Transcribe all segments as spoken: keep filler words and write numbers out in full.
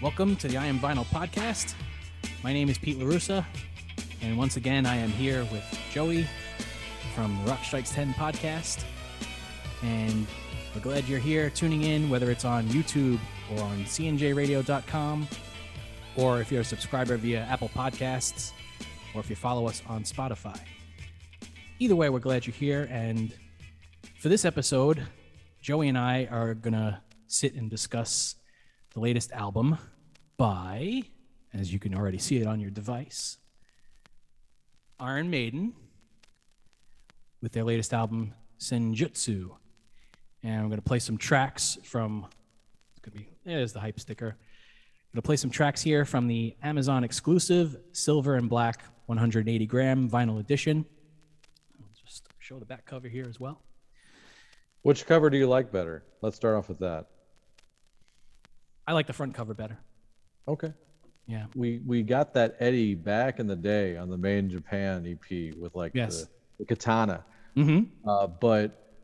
Welcome to the I Am Vinyl podcast. My name is Pete LaRussa, and once again, I am here with Joey from the Rock Strikes ten podcast. And we're glad you're here tuning in, whether it's on YouTube or on c n j radio dot com, or if you're a subscriber via Apple Podcasts, or if you follow us on Spotify. Either way, we're glad you're here. And for this episode, Joey and I are going to sit and discuss the latest album by, as you can already see it on your device, Iron Maiden, with their latest album, Senjutsu. And I'm going to play some tracks from, it's going to be, there's the hype sticker. I'm going to play some tracks here from the Amazon exclusive Silver and Black one hundred eighty gram vinyl edition. I'll just show the back cover here as well. Which cover do you like better? Let's start off with that. I like the front cover better. Okay. Yeah. We we got that Eddie back in the day on the Made in Japan E P with like yes. the, the katana. Mm-hmm. Uh, but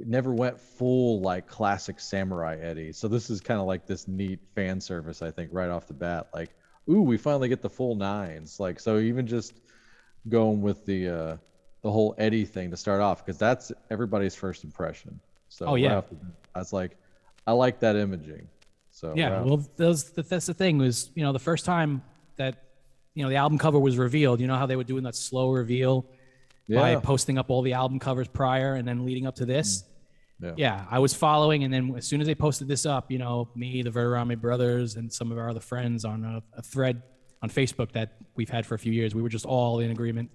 it never went full like classic samurai Eddie. So this is kind of like this neat fan service, I think, right off the bat. Like, ooh, we finally get the full nines. Like, so even just going with the uh, the whole Eddie thing to start off, because that's everybody's first impression. So oh, yeah. Right the, I was like, I like that imaging. So, yeah, wow. Well, those, that's the thing was, you know, the first time that, you know, the album cover was revealed, you know how they were doing that slow reveal yeah. by posting up all the album covers prior and then leading up to this? Yeah. yeah, I was following. And then as soon as they posted this up, you know, me, the Verderame brothers, and some of our other friends on a, a thread on Facebook that we've had for a few years, we were just all in agreement.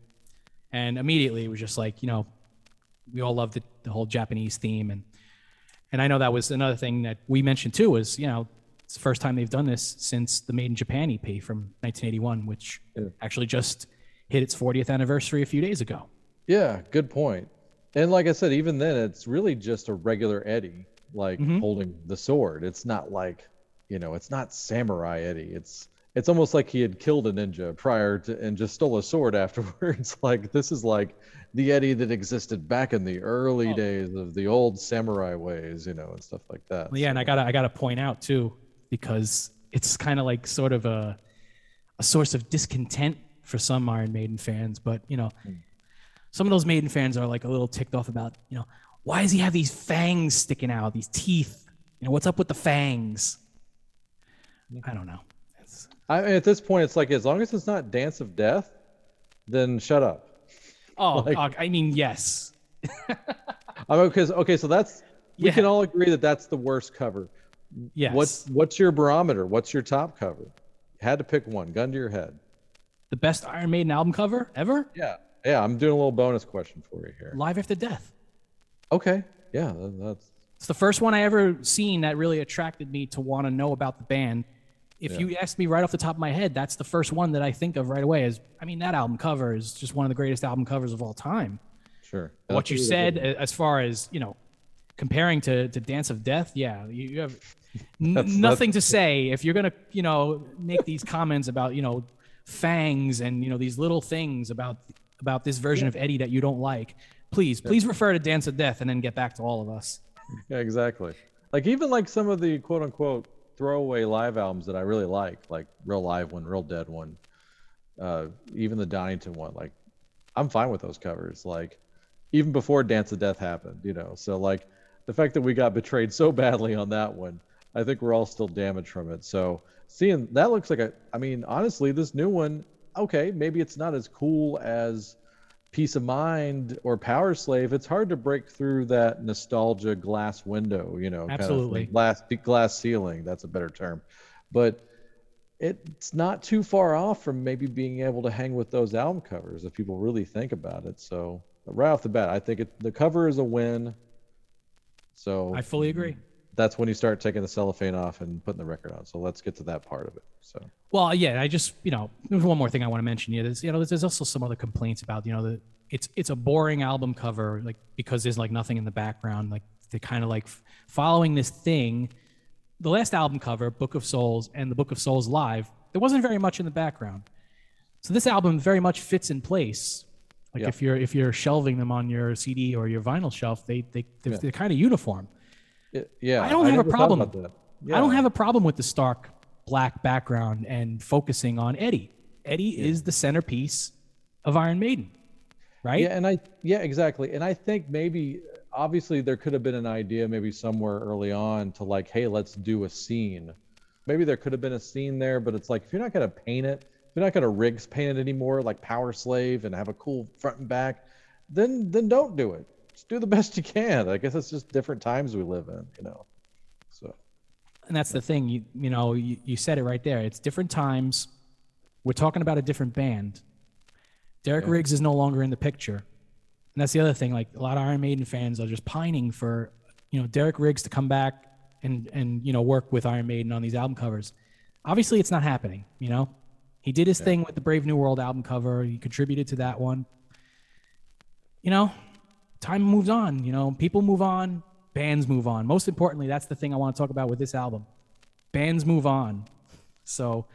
And immediately it was just like, you know, we all loved the, the whole Japanese theme. And And I know that was another thing that we mentioned too was, you know, it's the first time they've done this since the Made in Japan E P from nineteen eighty-one, which yeah. actually just hit its fortieth anniversary a few days ago. Yeah, good point. And like I said, even then, it's really just a regular Eddie, like mm-hmm. holding the sword. It's not like, you know, it's not Samurai Eddie. It's it's almost like he had killed a ninja prior to and just stole a sword afterwards. Like, this is like the Eddie that existed back in the early oh. days of the old samurai ways, you know, and stuff like that. Well, yeah, so. And I gotta I gotta point out too, because it's kind of like sort of a a source of discontent for some Iron Maiden fans. But you know, mm. some of those Maiden fans are like a little ticked off about, you know, why does he have these fangs sticking out, these teeth? You know, what's up with the fangs? I don't know. It's, I at this point, it's like as long as it's not Dance of Death, then shut up. Oh, like, I mean, yes. I mean, because okay, so that's we yeah. can all agree that that's the worst cover. Yes. What's what's your barometer? What's your top cover? You had to pick one. Gun to your head. The best Iron Maiden album cover ever? Yeah, yeah. I'm doing a little bonus question for you here. Live After Death. Okay. Yeah, that's. It's the first one I ever seen that really attracted me to want to know about the band. If yeah. you asked me right off the top of my head, that's the first one that I think of right away. Is I mean, that album cover is just one of the greatest album covers of all time. Sure. That's what you really said good. As far as, you know, comparing to, to Dance of Death, yeah, you, you have n- that's, nothing that's... to say. If you're going to, you know, make these comments about, you know, fangs and, you know, these little things about about this version yeah. of Eddie that you don't like, please, yeah. please refer to Dance of Death and then get back to all of us. Yeah, exactly. Like even like some of the quote unquote throwaway live albums that I really like, like Real Live One, Real Dead One, uh, even the Donington one, like I'm fine with those covers, like even before Dance of Death happened, you know. So like the fact that we got betrayed so badly on that one, I think we're all still damaged from it. So seeing that looks like a, I mean, honestly, this new one, okay, maybe it's not as cool as Peace of Mind or Power Slave. It's hard to break through that nostalgia glass window, you know. Absolutely. Kind of glass, glass ceiling, that's a better term. But it's not too far off from maybe being able to hang with those album covers if people really think about it. So right off the bat, I think it, the cover is a win. So I fully agree. That's when you start taking the cellophane off and putting the record on. So let's get to that part of it. So, well, yeah, I just, you know, there's one more thing I want to mention here. There's, you know, there's also some other complaints about, you know, the, it's, it's a boring album cover, like, because there's like nothing in the background, like they're kind of like following this thing. The last album cover, Book of Souls and the Book of Souls Live, there wasn't very much in the background. So this album very much fits in place. Like yeah. if you're, if you're shelving them on your C D or your vinyl shelf, they, they, they're, yeah. they're kind of uniform. Yeah, I don't have I a problem. Yeah. I don't have a problem with the stark black background and focusing on Eddie. Eddie yeah. is the centerpiece of Iron Maiden, right? Yeah, and I yeah, exactly. And I think maybe obviously there could have been an idea maybe somewhere early on to like, hey, let's do a scene. Maybe there could have been a scene there, but it's like, if you're not going to paint it, if you're not going to Riggs paint it anymore, like Power Slave, and have a cool front and back, then then don't do it. Just do the best you can. I guess it's just different times we live in, you know. So, and that's the thing. You you know, you, you said it right there. It's different times. We're talking about a different band. Derek yeah. Riggs is no longer in the picture. And that's the other thing. Like, a lot of Iron Maiden fans are just pining for, you know, Derek Riggs to come back and and you know, work with Iron Maiden on these album covers. Obviously it's not happening, you know. He did his yeah. thing with the Brave New World album cover. He contributed to that one. You know, time moves on, you know, people move on, bands move on. Most importantly, that's the thing I want to talk about with this album. Bands move on. So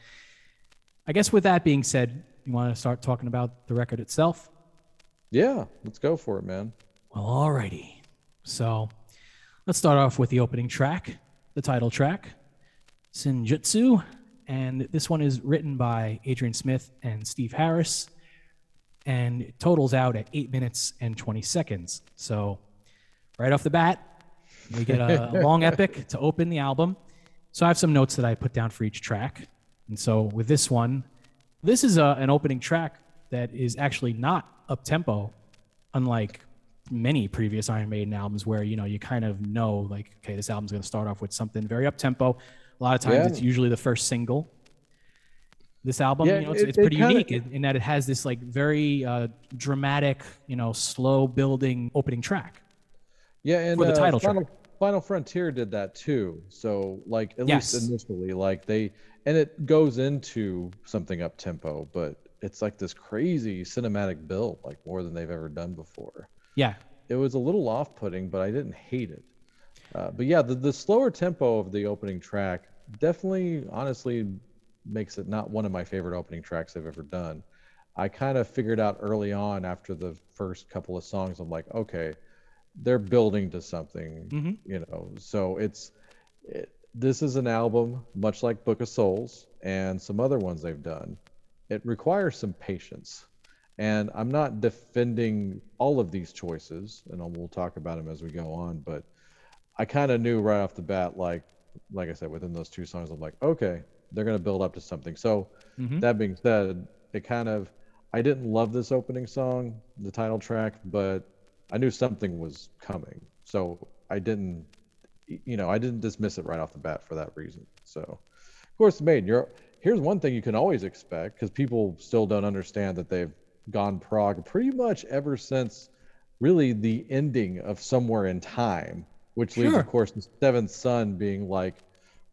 I guess with that being said, you want to start talking about the record itself? Yeah, let's go for it, man. Well, alrighty. So let's start off with the opening track, the title track, Senjutsu. And this one is written by Adrian Smith and Steve Harris, and it totals out at eight minutes and twenty seconds. So right off the bat, we get a long epic to open the album. So I have some notes that I put down for each track. And so with this one, this is a, an opening track that is actually not up-tempo, unlike many previous Iron Maiden albums where, you know, you kind of know like, okay, this album's going to start off with something very up tempo. A lot of times yeah. it's usually the first single. This album, yeah, you know, it's, it, it's pretty it kinda, unique in, in that it has this like very uh, dramatic, you know, slow building opening track. Yeah. And for the uh, title Final, track. Final Frontier did that too. So like, at yes. least initially, like they, and it goes into something up tempo, but it's like this crazy cinematic build, like more than they've ever done before. Yeah, it was a little off-putting, but I didn't hate it. Uh, but yeah, the, the slower tempo of the opening track definitely, honestly, makes it not one of my favorite opening tracks I've ever done. I kind of figured out early on after the first couple of songs, I'm like, okay, they're building to something, mm-hmm. you know. So it's it, this is an album much like Book of Souls and some other ones they've done. It requires some patience. And I'm not defending all of these choices, and we'll talk about them as we go on, but I kind of knew right off the bat, like like I said, within those two songs, I'm like, okay, they're going to build up to something. So mm-hmm. that being said, it kind of, I didn't love this opening song, the title track, but I knew something was coming. So I didn't, you know, I didn't dismiss it right off the bat for that reason. So, of course, Maiden, you're, here's one thing you can always expect, because people still don't understand that they've gone prog pretty much ever since really the ending of Somewhere in Time, which sure. leaves, of course, the Seventh Son being like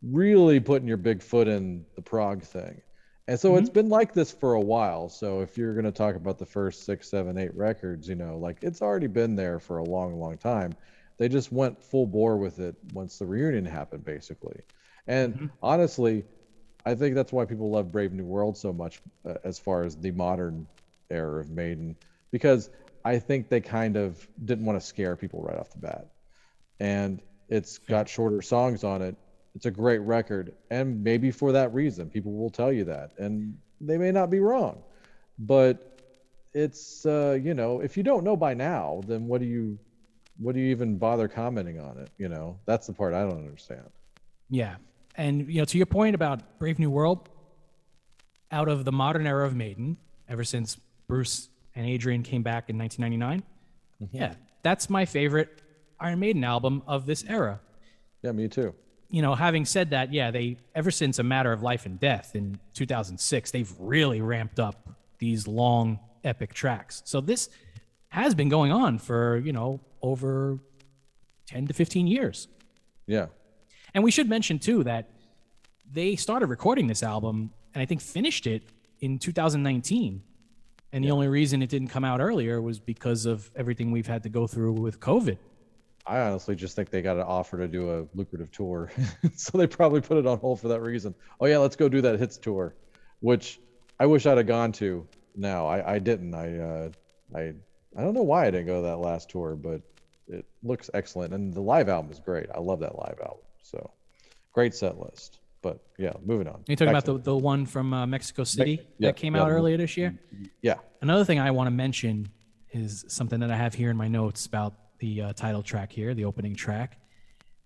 really putting your big foot in the prog thing. And so mm-hmm. it's been like this for a while. So if you're going to talk about the first six, seven, eight records, you know, like it's already been there for a long, long time. They just went full bore with it once the reunion happened, basically. And mm-hmm. honestly, I think that's why people love Brave New World so much uh, as far as the modern era of Maiden, because I think they kind of didn't want to scare people right off the bat, and it's got shorter songs on it. It's a great record, and maybe for that reason people will tell you that, and they may not be wrong, but it's uh you know, if you don't know by now, then what do you what do you even bother commenting on it? You know, that's the part I don't understand. Yeah. And you know, to your point about Brave New World, out of the modern era of Maiden, ever since Bruce and Adrian came back in nineteen ninety-nine. Mm-hmm. Yeah, that's my favorite Iron Maiden album of this era. Yeah, me too. You know, having said that, yeah, they ever since A Matter of Life and Death in two thousand six, they've really ramped up these long, epic tracks. So this has been going on for, you know, over ten to fifteen years. Yeah. And we should mention, too, that they started recording this album and I think finished it in two thousand nineteen. And the yeah. only reason it didn't come out earlier was because of everything we've had to go through with COVID. I honestly just think they got an offer to do a lucrative tour. So they probably put it on hold for that reason. Oh yeah, let's go do that hits tour, which I wish I'd have gone to now. I, I didn't. I, uh, I, I don't know why I didn't go to that last tour, but it looks excellent. And the live album is great. I love that live album. So great set list. But yeah, moving on. You're talking about the, the one from uh, Mexico City Me- yeah, that came yeah, out yeah. earlier this year? Yeah. Another thing I want to mention is something that I have here in my notes about the uh, title track here, the opening track.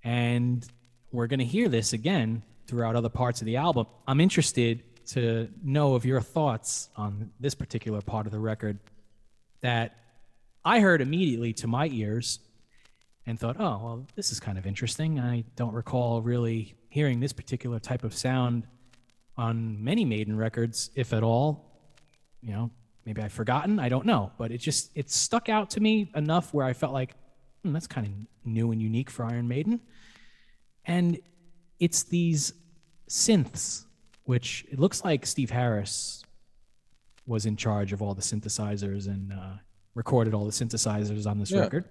And we're going to hear this again throughout other parts of the album. I'm interested to know of your thoughts on this particular part of the record that I heard immediately to my ears and thought, oh, well, this is kind of interesting. I don't recall really hearing this particular type of sound on many Maiden records, if at all. You know, maybe I've forgotten, I don't know. But it just, it stuck out to me enough where I felt like, hmm, that's kind of new and unique for Iron Maiden. And it's these synths, which it looks like Steve Harris was in charge of all the synthesizers and uh, recorded all the synthesizers on this yeah. record.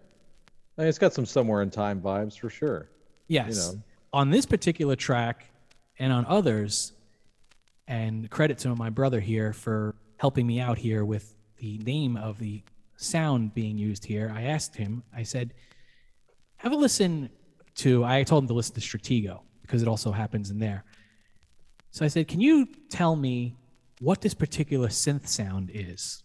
I mean, it's got some Somewhere in Time vibes for sure. Yes. You know. On this particular track and on others, and credit to my brother here for helping me out here with the name of the sound being used here. I asked him, I said, have a listen to, I told him to listen to Stratego because it also happens in there. So I said, can you tell me what this particular synth sound is?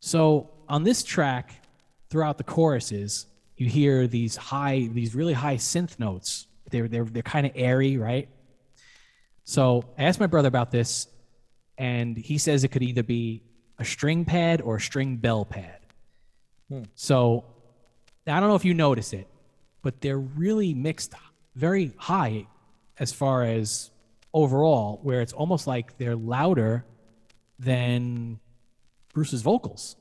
So on this track, throughout the choruses, you hear these high, these really high synth notes. They're they're they're kind of airy, right? So I asked my brother about this, and he says it could either be a string pad or a string bell pad. Hmm. So I don't know if you notice it, but they're really mixed very high as far as overall, where it's almost like they're louder than Bruce's vocals.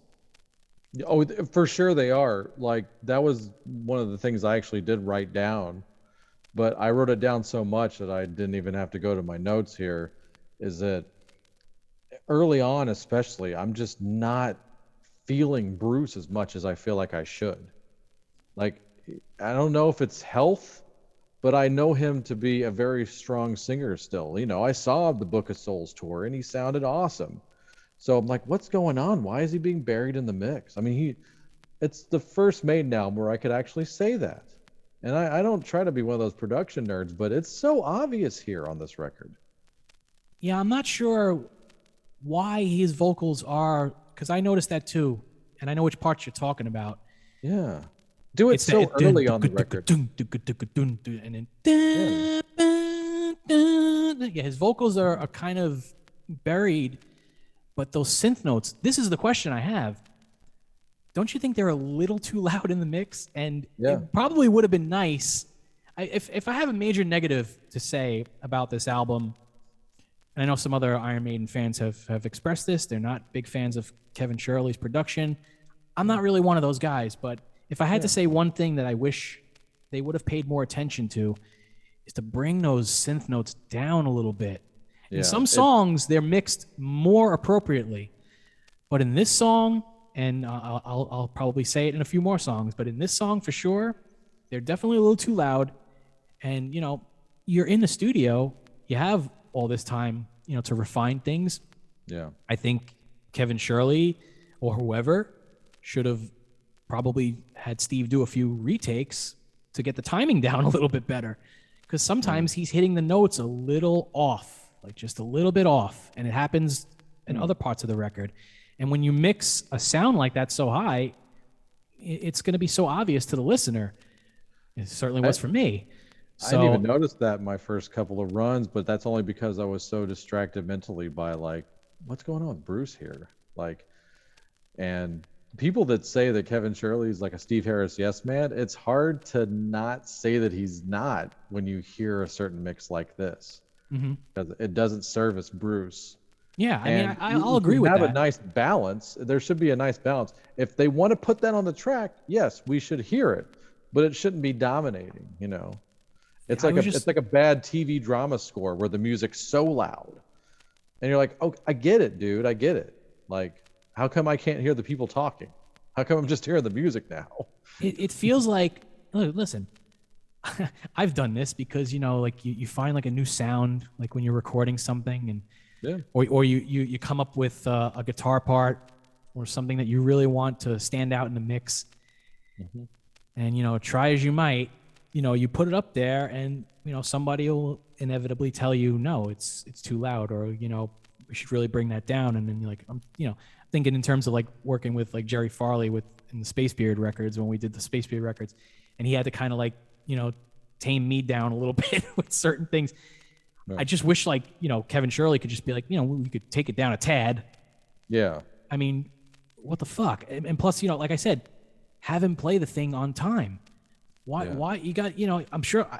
Oh, for sure they are. Like, that was one of the things I actually did write down, but I wrote it down so much that I didn't even have to go to my notes here, is that early on especially, I'm just not feeling Bruce as much as I feel like I should. Like, I don't know if it's health, but I know him to be a very strong singer still. You know, I saw the Book of Souls tour and he sounded awesome. So I'm like, what's going on? Why is he being buried in the mix? I mean, he it's the first Maiden album where I could actually say that. And I, I don't try to be one of those production nerds, but it's so obvious here on this record. Yeah, I'm not sure why his vocals are, because I noticed that too. And I know which parts you're talking about. Yeah. Do it it's so that, early on the record. And then yeah, his vocals are, are kind of buried. But those synth notes, this is the question I have. Don't you think they're a little too loud in the mix? And yeah. it probably would have been nice. I, if if I have a major negative to say about this album, and I know some other Iron Maiden fans have, have expressed this, they're not big fans of Kevin Shirley's production. I'm not really one of those guys, but if I had yeah. to say one thing that I wish they would have paid more attention to, is to bring those synth notes down a little bit. In yeah, some songs, it, they're mixed more appropriately. But in this song, and I'll, I'll, I'll probably say it in a few more songs, but in this song for sure, they're definitely a little too loud. And, you know, you're in the studio. You have all this time, you know, to refine things. Yeah. I think Kevin Shirley or whoever should have probably had Steve do a few retakes to get the timing down a little bit better. Because sometimes mm. he's hitting the notes a little off. Like just a little bit off, and it happens in other parts of the record. And when you mix a sound like that so high, it's going to be so obvious to the listener. It certainly was I, for me. So, I didn't even notice that in my first couple of runs, but that's only because I was so distracted mentally by like, what's going on with Bruce here? Like, and people that say that Kevin Shirley is like a Steve Harris yes man, it's hard to not say that he's not when you hear a certain mix like this. Mm-hmm. It doesn't service Bruce. Yeah, I and mean, I, I'll agree with that. Have a nice balance. There should be a nice balance. If they want to put that on the track, yes, we should hear it, but it shouldn't be dominating. You know, it's I like a, just... it's like a bad T V drama score where the music's so loud, and you're like, oh, I get it, dude, I get it. Like, how come I can't hear the people talking? How come I'm just hearing the music now? It, it feels like, look, listen. I've done this because, you know, like you, you find like a new sound, like when you're recording something and, yeah. or or you, you, you come up with uh, a guitar part or something that you really want to stand out in the mix mm-hmm. and, you know, try as you might, you know, you put it up there and, you know, somebody will inevitably tell you, no, it's it's too loud, or, you know, we should really bring that down. And then you're like, I'm, you know, thinking in terms of like working with like Jerry Farley with in the Space Beard records, when we did the Space Beard records, and he had to kind of like, you know, tame me down a little bit with certain things. No. I just wish like, you know, Kevin Shirley could just be like, you know, we could take it down a tad. Yeah. I mean, what the fuck? And, and plus, you know, like I said, have him play the thing on time. Why? Yeah. Why you got, you know, I'm sure, I,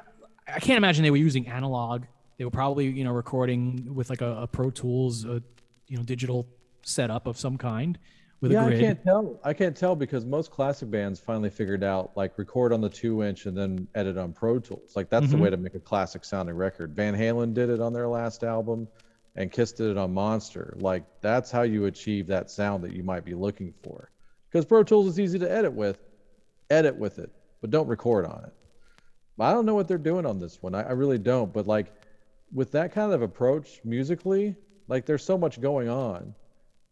I can't imagine they were using analog. They were probably, you know, recording with like a, a Pro Tools, a, you know, digital setup of some kind with yeah, a grid. I can't tell. I can't tell because most classic bands finally figured out like record on the two inch and then edit on Pro Tools. Like that's mm-hmm. the way to make a classic sounding record. Van Halen did it on their last album, and Kiss did it on Monster. Like that's how you achieve that sound that you might be looking for. Because Pro Tools is easy to edit with, edit with it, but don't record on it. I don't know what they're doing on this one. I, I really don't. But like with that kind of approach musically, like there's so much going on.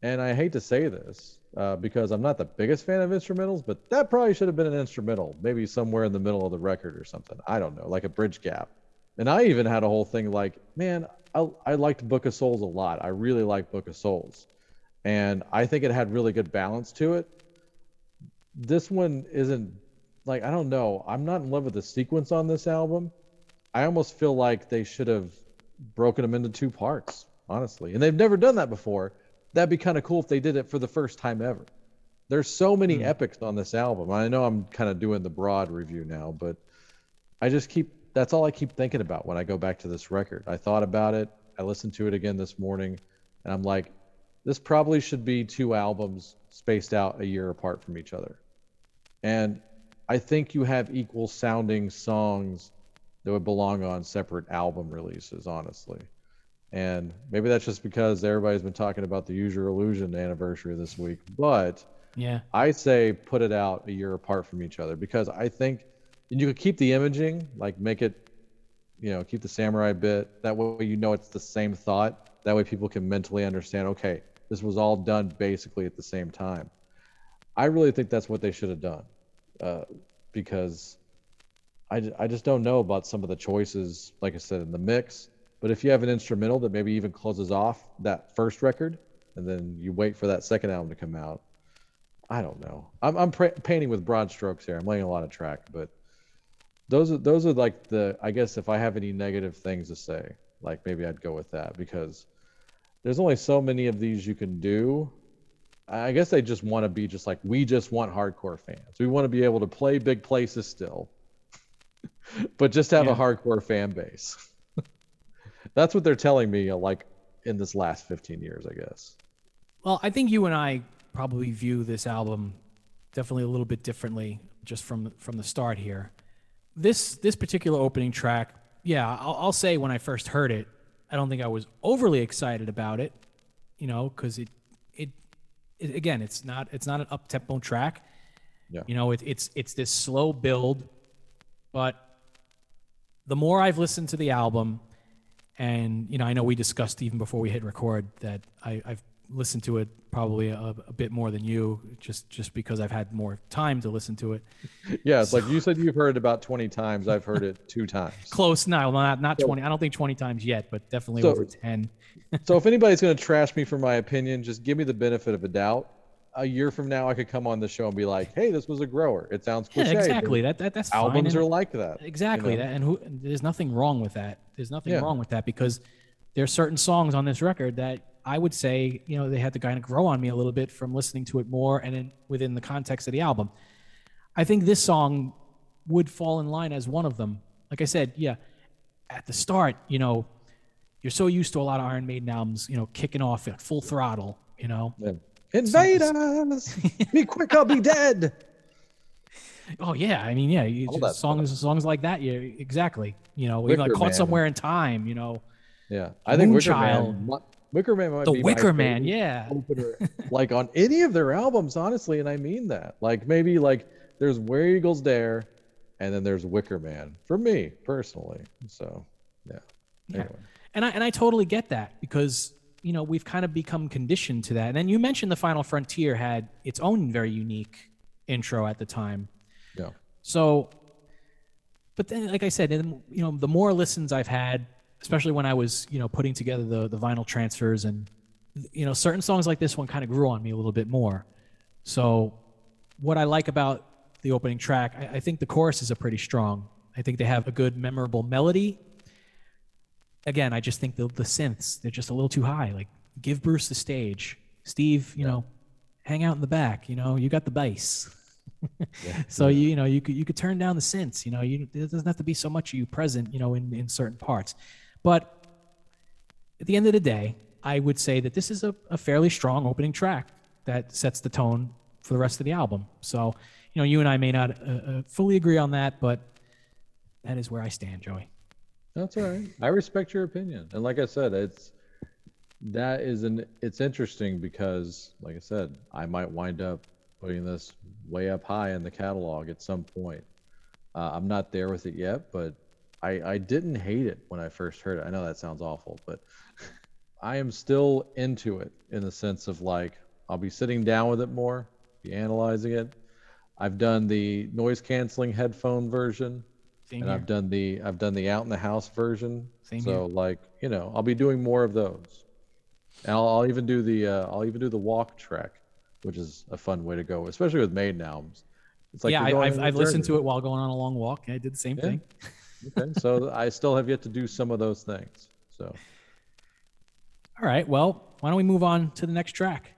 And I hate to say this uh, because I'm not the biggest fan of instrumentals, but that probably should have been an instrumental, maybe somewhere in the middle of the record or something. I don't know, like a bridge gap. And I even had a whole thing like, man, I, I liked Book of Souls a lot. I really liked Book of Souls. And I think it had really good balance to it. This one isn't, like, I don't know. I'm not in love with the sequence on this album. I almost feel like they should have broken them into two parts, honestly. And they've never done that before. That'd be kind of cool if they did it for the first time ever. There's so many mm. epics on this album. I know I'm kind of doing the broad review now, but I just keep, that's all I keep thinking about when I go back to this record. I thought about it. I listened to it again this morning, and I'm like, this probably should be two albums spaced out a year apart from each other. And I think you have equal sounding songs that would belong on separate album releases, honestly. And maybe that's just because everybody's been talking about the Use Your Illusion anniversary this week, but yeah, I say put it out a year apart from each other, because I think, and you could keep the imaging, like make it, you know, keep the samurai bit. That way, you know, it's the same thought. That way people can mentally understand, okay, this was all done basically at the same time. I really think that's what they should have done. Uh, because I, I just don't know about some of the choices, like I said, in the mix. But if you have an instrumental that maybe even closes off that first record, and then you wait for that second album to come out, I don't know. I'm, I'm pra- painting with broad strokes here. I'm laying a lot of track, but those are, those are like the, I guess if I have any negative things to say, like maybe I'd go with that, because there's only so many of these you can do. I guess they just want to be just like, we just want hardcore fans. We want to be able to play big places still, but just have yeah. a hardcore fan base. That's what they're telling me, like, in this last fifteen years, I guess. Well, I think you and I probably view this album definitely a little bit differently just from from the start here. This this particular opening track, yeah, I'll, I'll say when I first heard it, I don't think I was overly excited about it, you know, because it, again, it's not it's not an up-tempo track. Yeah. You know, it, it's it's this slow build, but the more I've listened to the album, and, you know, I know we discussed even before we hit record that I, I've listened to it probably a, a bit more than you, just, just because I've had more time to listen to it. Yeah, it's so, like you said you've heard it about twenty times. I've heard it two times. Close, no, not, not so, twenty. I don't think twenty times yet, but definitely so, over ten. So if anybody's going to trash me for my opinion, just give me the benefit of a doubt. A year from now, I could come on the show and be like, hey, this was a grower. It sounds cliche. Yeah, exactly. That, that, that's albums fine. Albums are like that. Exactly. You know? that, and who, there's nothing wrong with that. There's nothing yeah. wrong with that, because there are certain songs on this record that I would say, you know, they had to kind of grow on me a little bit from listening to it more and in, within the context of the album. I think this song would fall in line as one of them. Like I said, yeah, at the start, you know, you're so used to a lot of Iron Maiden albums, you know, kicking off at full throttle, you know. Yeah. Invaders, be quick, I'll be dead. Oh yeah, I mean yeah, you just, songs songs like that, yeah, exactly. You know, we like Caught Man. Somewhere in Time, you know. Yeah, I think Wicker Man, Wicker Man might the be the Wicker Man, yeah. Opener, like on any of their albums, honestly, and I mean that. Like maybe like there's Where Eagles Dare, and then there's Wicker Man for me personally. So yeah. yeah. Anyway, and I and I totally get that, because, you know, we've kind of become conditioned to that. And then you mentioned The Final Frontier had its own very unique intro at the time. Yeah. So But then, like I said, and, you know, the more listens I've had, especially when I was, you know, putting together the, the vinyl transfers, and, you know, certain songs like this one kind of grew on me a little bit more. So what I like about the opening track, I, I think the choruses are pretty strong. I think they have a good, memorable melody. Again, I just think the, the synths, they're just a little too high. Like, give Bruce the stage. Steve, you yeah. know, hang out in the back. You know, you got the bass. yeah. So, you, you know, you could, you could turn down the synths. You know, you, there doesn't have to be so much of you present, you know, in, in certain parts. But at the end of the day, I would say that this is a, a fairly strong opening track that sets the tone for the rest of the album. So, you know, you and I may not uh, uh, fully agree on that, but that is where I stand, Joey. That's all right. I respect your opinion. And like I said, it's that is an it's interesting because, like I said, I might wind up putting this way up high in the catalog at some point. Uh, I'm not there with it yet, but I, I didn't hate it when I first heard it. I know that sounds awful, but I am still into it in the sense of, like, I'll be sitting down with it more, be analyzing it. I've done the noise canceling headphone version. Same and here. I've done the I've done the out in the house version. Same so here. Like, you know, I'll be doing more of those, and I'll, I'll even do the uh, I'll even do the walk track, which is a fun way to go, especially with Maiden albums. It's like, yeah, I've I've listened to it while going on a long walk. I did the same yeah. thing. Okay, so I still have yet to do some of those things. So, all right, well, why don't we move on to the next track?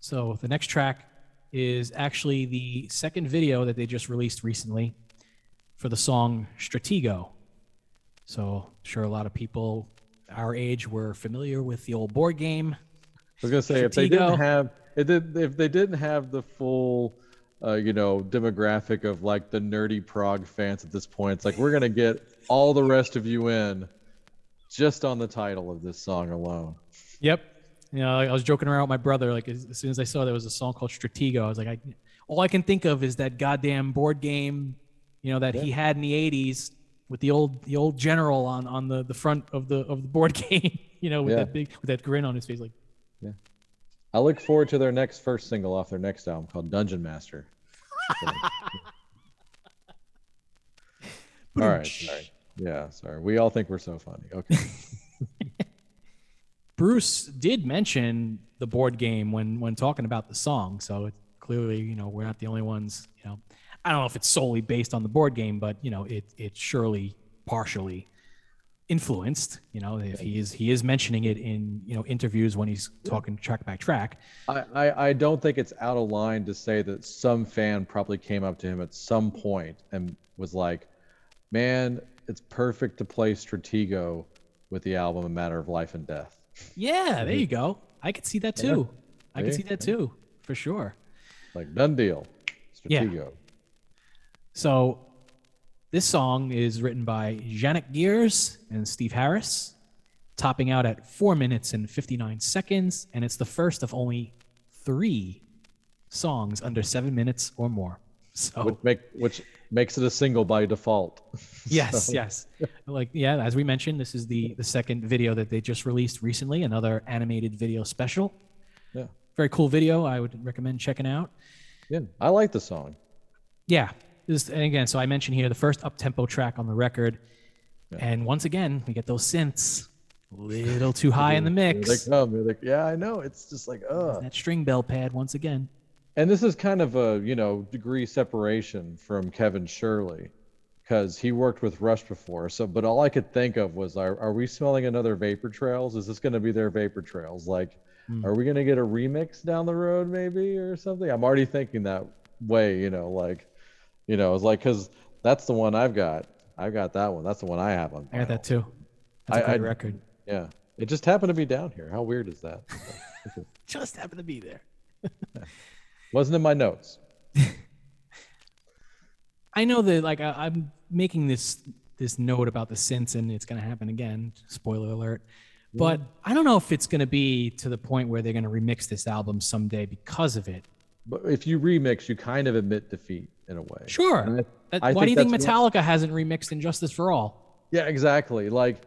So the next track is actually the second video that they just released recently for the song Stratego. So I'm sure a lot of people our age were familiar with the old board game. I was gonna say Stratego. if they didn't have it did, if they didn't have the full uh, you know, demographic of, like, the nerdy prog fans at this point, it's like, we're gonna get all the rest of you in just on the title of this song alone. Yep. You know, I was joking around with my brother. Like, as soon as I saw there was a song called Stratego, I was like, I, all I can think of is that goddamn board game, you know, that yeah. he had in the eighties with the old the old general on, on the, the front of the of the board game, you know, with yeah. that big with that grin on his face, like. Yeah. I look forward to their next first single off their next album called Dungeon Master. So, all right, sorry. Yeah, sorry. We all think we're so funny. Okay. Bruce did mention the board game when when talking about the song, so it clearly, you know, we're not the only ones, you know. I don't know if it's solely based on the board game, but, you know, it it's surely partially influenced, you know, if he is he is mentioning it in, you know, interviews when he's talking track by track. I, I, I don't think it's out of line to say that some fan probably came up to him at some point and was like, man, it's perfect to play Stratego with the album A Matter of Life and Death. Yeah, there you go. I could see that too. Yeah. I could see that too, for sure. Like, done deal. Stratego. Yeah. So this song is written by Yannick Geers and Steve Harris, topping out at four minutes and fifty-nine seconds, and it's the first of only three songs under seven minutes or more. So which, make, which makes it a single by default. Yes, so. yes. Like, yeah, as we mentioned, this is the, the second video that they just released recently, another animated video special. Yeah. Very cool video. I would recommend checking out. Yeah, I like the song. Yeah. This, and again, so I mentioned here the first up-tempo track on the record. Yeah. And once again, we get those synths a little too high in the mix. Like, um, like, yeah, I know. It's just like, uh that string bell pad once again. And this is kind of a, you know, degree separation from Kevin Shirley, because he worked with Rush before. So, but all I could think of was, are, are we smelling another Vapor Trails? Is this going to be their Vapor Trails? Like, mm. are we going to get a remix down the road maybe or something? I'm already thinking that way, you know, like, you know, it's like, because that's the one I've got. I've got that one. That's the one I have on. I got that too. That's a I, good I, record. Yeah. It just happened to be down here. How weird is that? Just happened to be there. Wasn't in my notes. I know that, like, I, I'm making this this note about the synths, and it's going to happen again. Spoiler alert. Yeah. But I don't know if it's going to be to the point where they're going to remix this album someday because of it. But if you remix, you kind of admit defeat in a way. Sure. I, that, I why do you think Metallica what... hasn't remixed Injustice for All? Yeah, exactly. Like,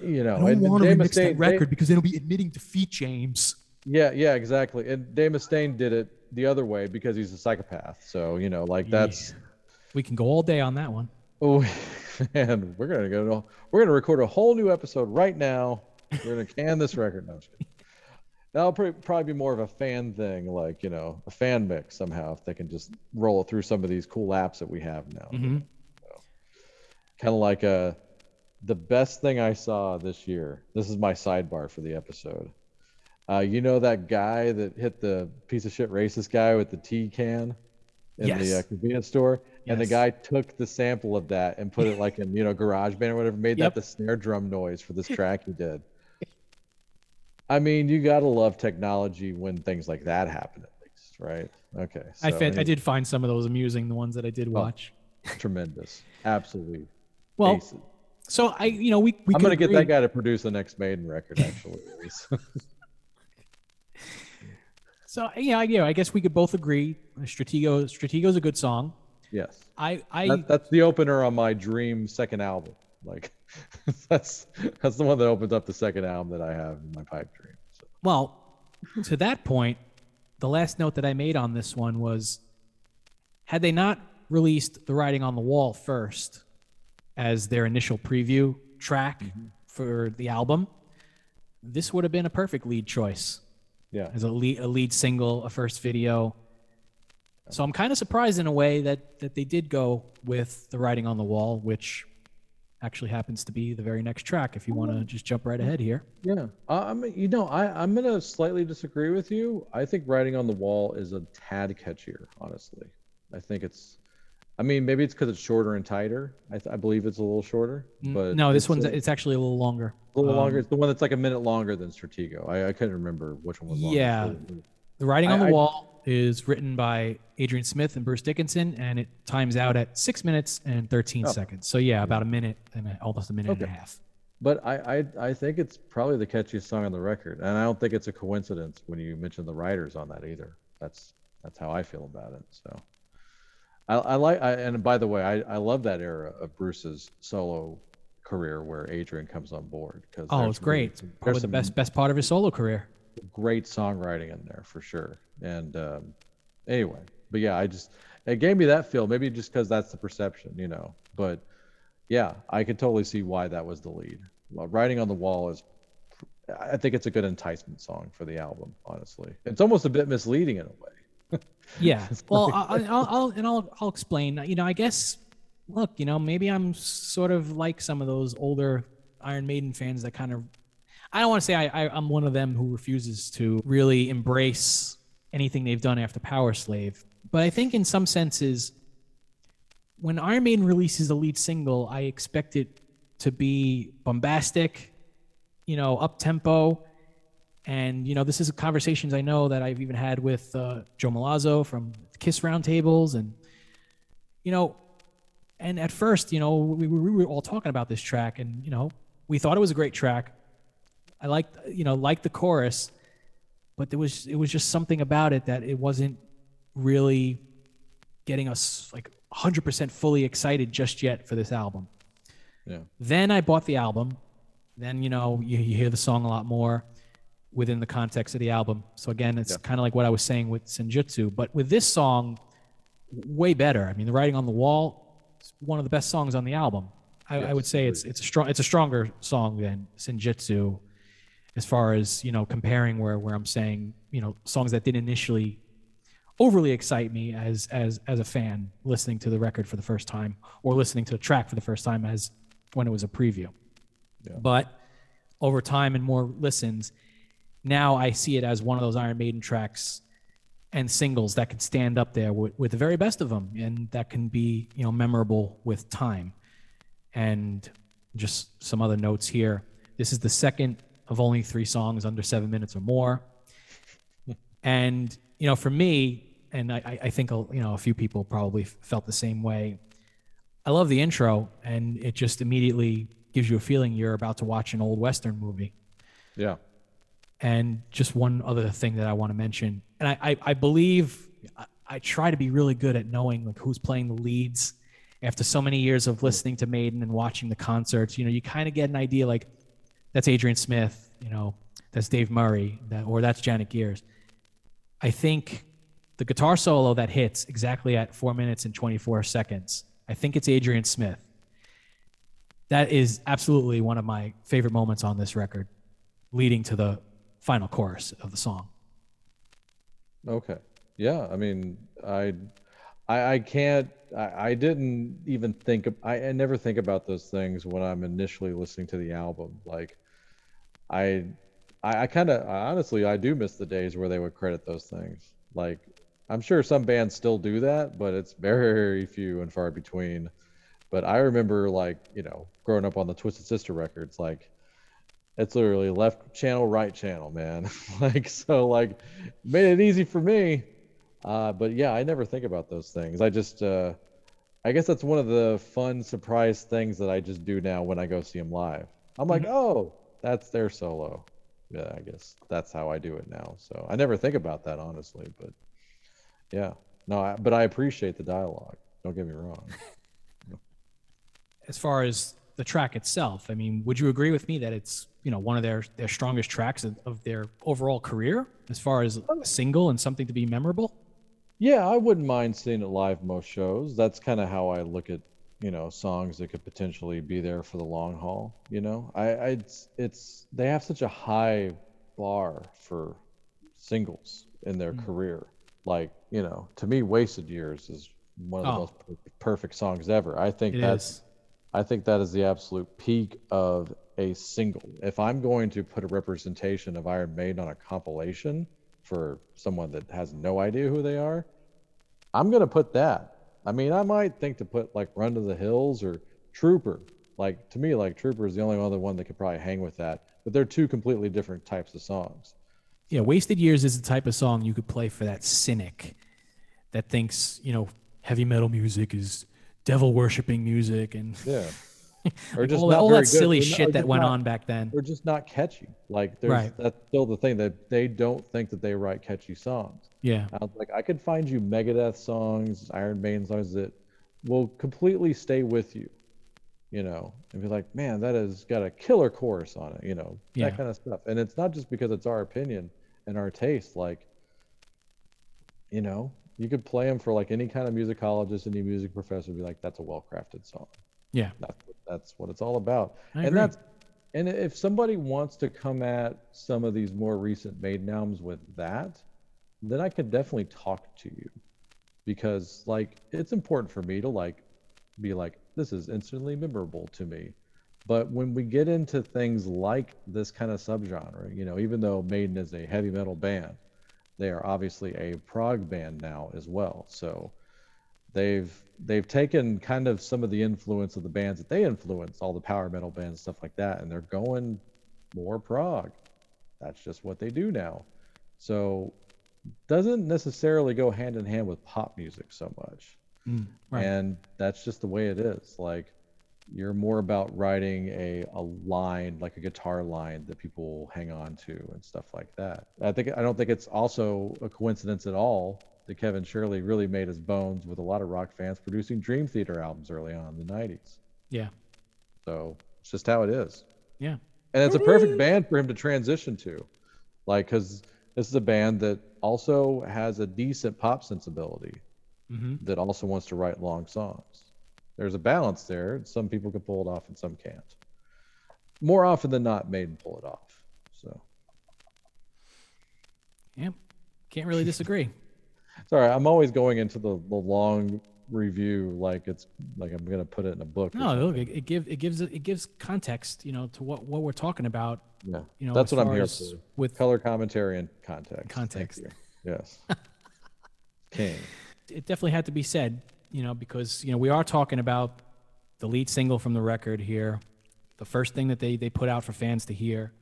you know, I don't want to remix that record they... because it'll be admitting defeat, James. Yeah, yeah, exactly. And Dave Mustaine did it the other way because he's a psychopath. So, you know, like, that's, We can go all day on that one. Oh, man, we're gonna go. We're gonna record a whole new episode right now. We're gonna can this record. No, that'll probably be more of a fan thing, like, you know, a fan mix somehow, if they can just roll it through some of these cool apps that we have now. Mm-hmm. So, kind of like a, the best thing I saw this year. This is my sidebar for the episode. Uh, you know that guy that hit the piece of shit racist guy with the tea can in yes. the uh, convenience store? Yes. And the guy took the sample of that and put it like in, you know, GarageBand or whatever, made yep. that the snare drum noise for this track he did. I mean, you gotta love technology when things like that happen, at least, right? Okay. So, I, found, I did find some of those amusing, the ones that I did watch. Oh, tremendous, absolutely. Well, aces. So I, you know, we. we I'm gonna agree. Get that guy to produce the next Maiden record, actually. So yeah, yeah, I guess we could both agree. Stratego, Stratego's a good song. Yes. I, I that, that's the opener on my Dream second album, like. that's that's the one that opens up the second album that I have in my pipe dream. So. Well, to that point, the last note that I made on this one was, had they not released The Writing on the Wall first as their initial preview track mm-hmm. for the album, this would have been a perfect lead choice. Yeah, as a lead, a lead single, a first video. Yeah. So I'm kind of surprised in a way that that they did go with The Writing on the Wall, which actually happens to be the very next track, if you want to just jump right ahead here. Yeah, uh, I mean, you know, I, I'm going to slightly disagree with you. I think Writing on the Wall is a tad catchier, honestly. I think it's, I mean, maybe it's because it's shorter and tighter. I, th- I believe it's a little shorter. But no, this one's, a, it's actually a little longer. A little um, longer. It's the one that's like a minute longer than Stratego. I, I couldn't remember which one was longer. Yeah, The Writing on I, the Wall I, is written by Adrian Smith and Bruce Dickinson, and it times out at six minutes and thirteen oh, seconds. So yeah, about a minute and a, almost a minute okay. and a half. But I, I I think it's probably the catchiest song on the record, and I don't think it's a coincidence when you mention the writers on that either. That's that's how I feel about it. So I, I like I, and by the way, I, I love that era of Bruce's solo career where Adrian comes on board, because oh, it's great. Some, it's probably the best best part of his solo career. Great songwriting in there for sure. And um, anyway. But yeah, I just, it gave me that feel, maybe just because that's the perception, you know. But yeah, I could totally see why that was the lead. Well, Writing on the Wall is, I think it's a good enticement song for the album, honestly. It's almost a bit misleading in a way. Yeah. Well, I'll, I'll, I'll, and I'll, I'll explain. You know, I guess, look, you know, maybe I'm sort of like some of those older Iron Maiden fans that kind of, I don't want to say I, I, I'm one of them who refuses to really embrace anything they've done after Power Slave. But I think in some senses, when Iron Maiden releases the lead single, I expect it to be bombastic, you know, up-tempo. And, you know, this is conversations I know that I've even had with uh, Joe Malazzo from KISS Roundtables. And, you know, and at first, you know, we, we were all talking about this track and, you know, we thought it was a great track. I liked, you know, liked the chorus, but there was, it was just something about it that it wasn't really getting us like one hundred percent fully excited just yet for this album. Yeah. Then I bought the album. Then, you know, you, you hear the song a lot more within the context of the album. So again, it's yeah. kind of like what I was saying with Senjutsu, but with this song, way better. I mean, The Writing on the Wall is one of the best songs on the album. I, yes, I would say it's it's a strong it's a stronger song than Senjutsu, as far as, you know, comparing where where I'm saying, you know, songs that did initially overly excite me as as as a fan listening to the record for the first time, or listening to a track for the first time as when it was a preview. Yeah. But over time and more listens, now I see it as one of those Iron Maiden tracks and singles that could stand up there with, with the very best of them, and that can be, you know, memorable with time. And just some other notes here. This is the second of only three songs under seven minutes or more. And, you know, for me, and I, I think, you know, a few people probably felt the same way. I love the intro, and it just immediately gives you a feeling you're about to watch an old Western movie. Yeah. And just one other thing that I want to mention, and I, I, I believe I, I try to be really good at knowing like who's playing the leads. After so many years of listening to Maiden and watching the concerts, you know, you kind of get an idea like, that's Adrian Smith, you know, that's Dave Murray, that, or that's Janet Gears. I think the guitar solo that hits exactly at four minutes and twenty-four seconds, I think it's Adrian Smith. That is absolutely one of my favorite moments on this record, leading to the final chorus of the song. Okay. Yeah, I mean, I, I, I can't, I, I didn't even think, of, I, I never think about those things when I'm initially listening to the album. Like, I, I, I kind of, honestly, I do miss the days where they would credit those things. Like, I'm sure some bands still do that, but it's very few and far between. But I remember, like, you know, growing up on the Twisted Sister records, like, it's literally left channel, right channel, man. Like, so, like, made it easy for me. Uh, but yeah, I never think about those things. I just, uh, I guess that's one of the fun surprise things that I just do now when I go see them live. I'm like, mm-hmm. oh, that's their solo. Yeah, I guess that's how I do it now. So I never think about that, honestly. But yeah, no, I, but I appreciate the dialogue. Don't get me wrong. As far as the track itself, I mean, would you agree with me that it's, you know, one of their, their strongest tracks of, of their overall career as far as a single and something to be memorable? Yeah, I wouldn't mind seeing it live most shows. That's kind of how I look at, you know, songs that could potentially be there for the long haul. You know, I, I it's, it's they have such a high bar for singles in their mm. career. Like, you know, to me, Wasted Years is one of the oh. most per- perfect songs ever. I think it that's, is. I think that is the absolute peak of a single. If I'm going to put a representation of Iron Maiden on a compilation, for someone that has no idea who they are, I'm going to put that. I mean, I might think to put like Run to the Hills or Trooper. Like, to me, like Trooper is the only other one that could probably hang with that, but they're two completely different types of songs. Yeah. Wasted Years is the type of song you could play for that cynic that thinks, you know, heavy metal music is devil worshiping music. And yeah, or just all that, all that silly shit that went on back then. They're just not catchy. Like, there's, right. that's still the thing that they don't think that they write catchy songs. Yeah. I was like, I could find you Megadeth songs, Iron Maiden songs that will completely stay with you, you know, and be like, man, that has got a killer chorus on it, you know, yeah. that kind of stuff. And it's not just because it's our opinion and our taste. Like, you know, you could play them for like any kind of musicologist, any music professor would be like, that's a well-crafted song. Yeah. That's what, that's what it's all about. I and agree. that's and if somebody wants to come at some of these more recent Maiden albums with that, then I could definitely talk to you, because like, it's important for me to like be like, this is instantly memorable to me. But when we get into things like this kind of subgenre, you know, even though Maiden is a heavy metal band, they are obviously a prog band now as well. So They've they've taken kind of some of the influence of the bands that they influence, all the power metal bands, stuff like that, and they're going more prog. That's just what they do now. So doesn't necessarily go hand in hand with pop music so much. Mm, right. And that's just the way it is. Like, you're more about writing a, a line, like a guitar line that people hang on to and stuff like that. I think I don't think it's also a coincidence at all that Kevin Shirley really made his bones with a lot of rock fans producing Dream Theater albums early on in the nineties. Yeah. So it's just how it is. Yeah. And it's a perfect band for him to transition to. Like, because this is a band that also has a decent pop sensibility mm-hmm. that also wants to write long songs. There's a balance there. Some people can pull it off and some can't. More often than not, Maiden pull it off. So. Yeah. Can't really disagree. Sorry, I'm always going into the, the long review like it's like I'm gonna put it in a book. No, look, it, it gives it gives it gives context, you know, to what, what we're talking about. Yeah, you know, that's what I'm here for. With color commentary and context. Context. Yes. King. It definitely had to be said, you know, because you know we are talking about the lead single from the record here, the first thing that they they put out for fans to hear.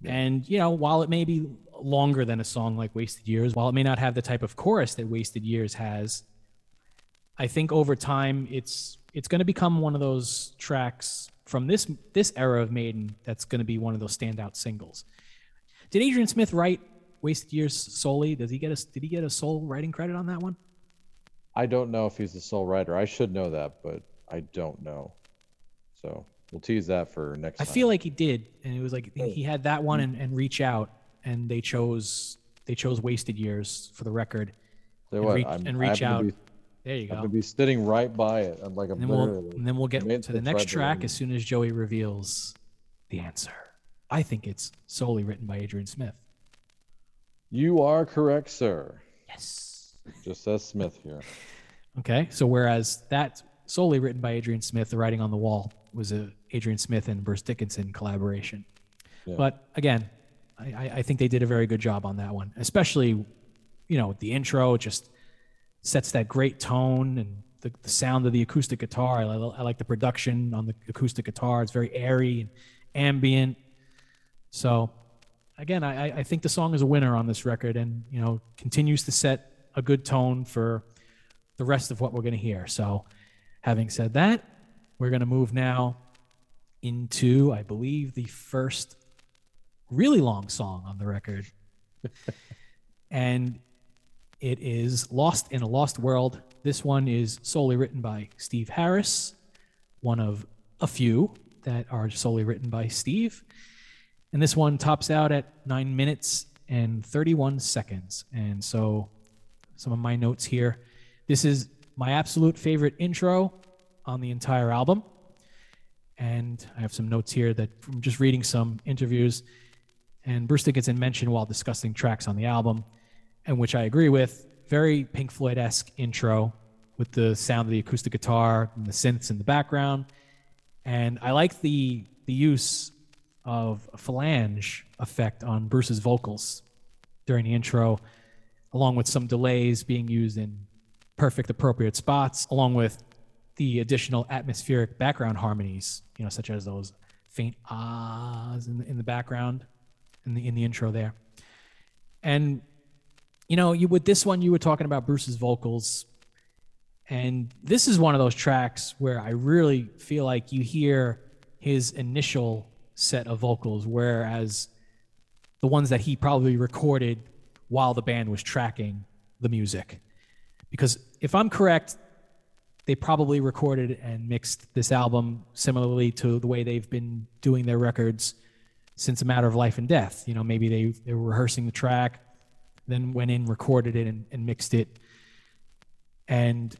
Yeah. And you know, while it may be longer than a song like Wasted Years, while it may not have the type of chorus that Wasted Years has, I think over time it's it's going to become one of those tracks from this this era of Maiden that's going to be one of those standout singles. Did Adrian Smith write Wasted Years solely? Does he get a did he get a sole writing credit on that one? I don't know if he's the sole writer. I should know that, but I don't know. So we'll tease that for next time. I feel like he did, and it was like he had that one and, and Reach Out, and they chose They chose Wasted Years for the record. So and, what, reach, and reach out. Be, there you go. I'm going to be sitting right by it. I'm like, I'm and, then we'll, and then we'll get to the next track as soon as Joey reveals the answer. I think it's solely written by Adrian Smith. You are correct, sir. Yes. Just says Smith here. Okay. So whereas that's solely written by Adrian Smith, The Writing on the Wall was a Adrian Smith and Bruce Dickinson collaboration. Yeah. But again, I, I think they did a very good job on that one, especially, you know, the intro just sets that great tone and the, the sound of the acoustic guitar. I, I like the production on the acoustic guitar. It's very airy and ambient. So again, I, I think the song is a winner on this record and, you know, continues to set a good tone for the rest of what we're going to hear. So having said that, we're going to move now into, I believe, the first really long song on the record. And it is Lost in a Lost World. This one is solely written by Steve Harris, one of a few that are solely written by Steve. And this one tops out at nine minutes and thirty-one seconds. And so some of my notes here. This is my absolute favorite intro on the entire album. And I have some notes here that from just reading some interviews. And Bruce Dickinson mentioned while discussing tracks on the album, and which I agree with, very Pink Floyd-esque intro with the sound of the acoustic guitar and the synths in the background. And I like the the use of a phalange effect on Bruce's vocals during the intro, along with some delays being used in perfect appropriate spots, along with the additional atmospheric background harmonies, you know, such as those faint ahs in the, in the background, in the in the intro there. And you know, you with this one, you were talking about Bruce's vocals, and this is one of those tracks where I really feel like you hear his initial set of vocals, whereas the ones that he probably recorded while the band was tracking the music. Because if I'm correct, they probably recorded and mixed this album similarly to the way they've been doing their records since A Matter of Life and Death. You know, maybe they, they were rehearsing the track, then went in, recorded it, and, and mixed it, and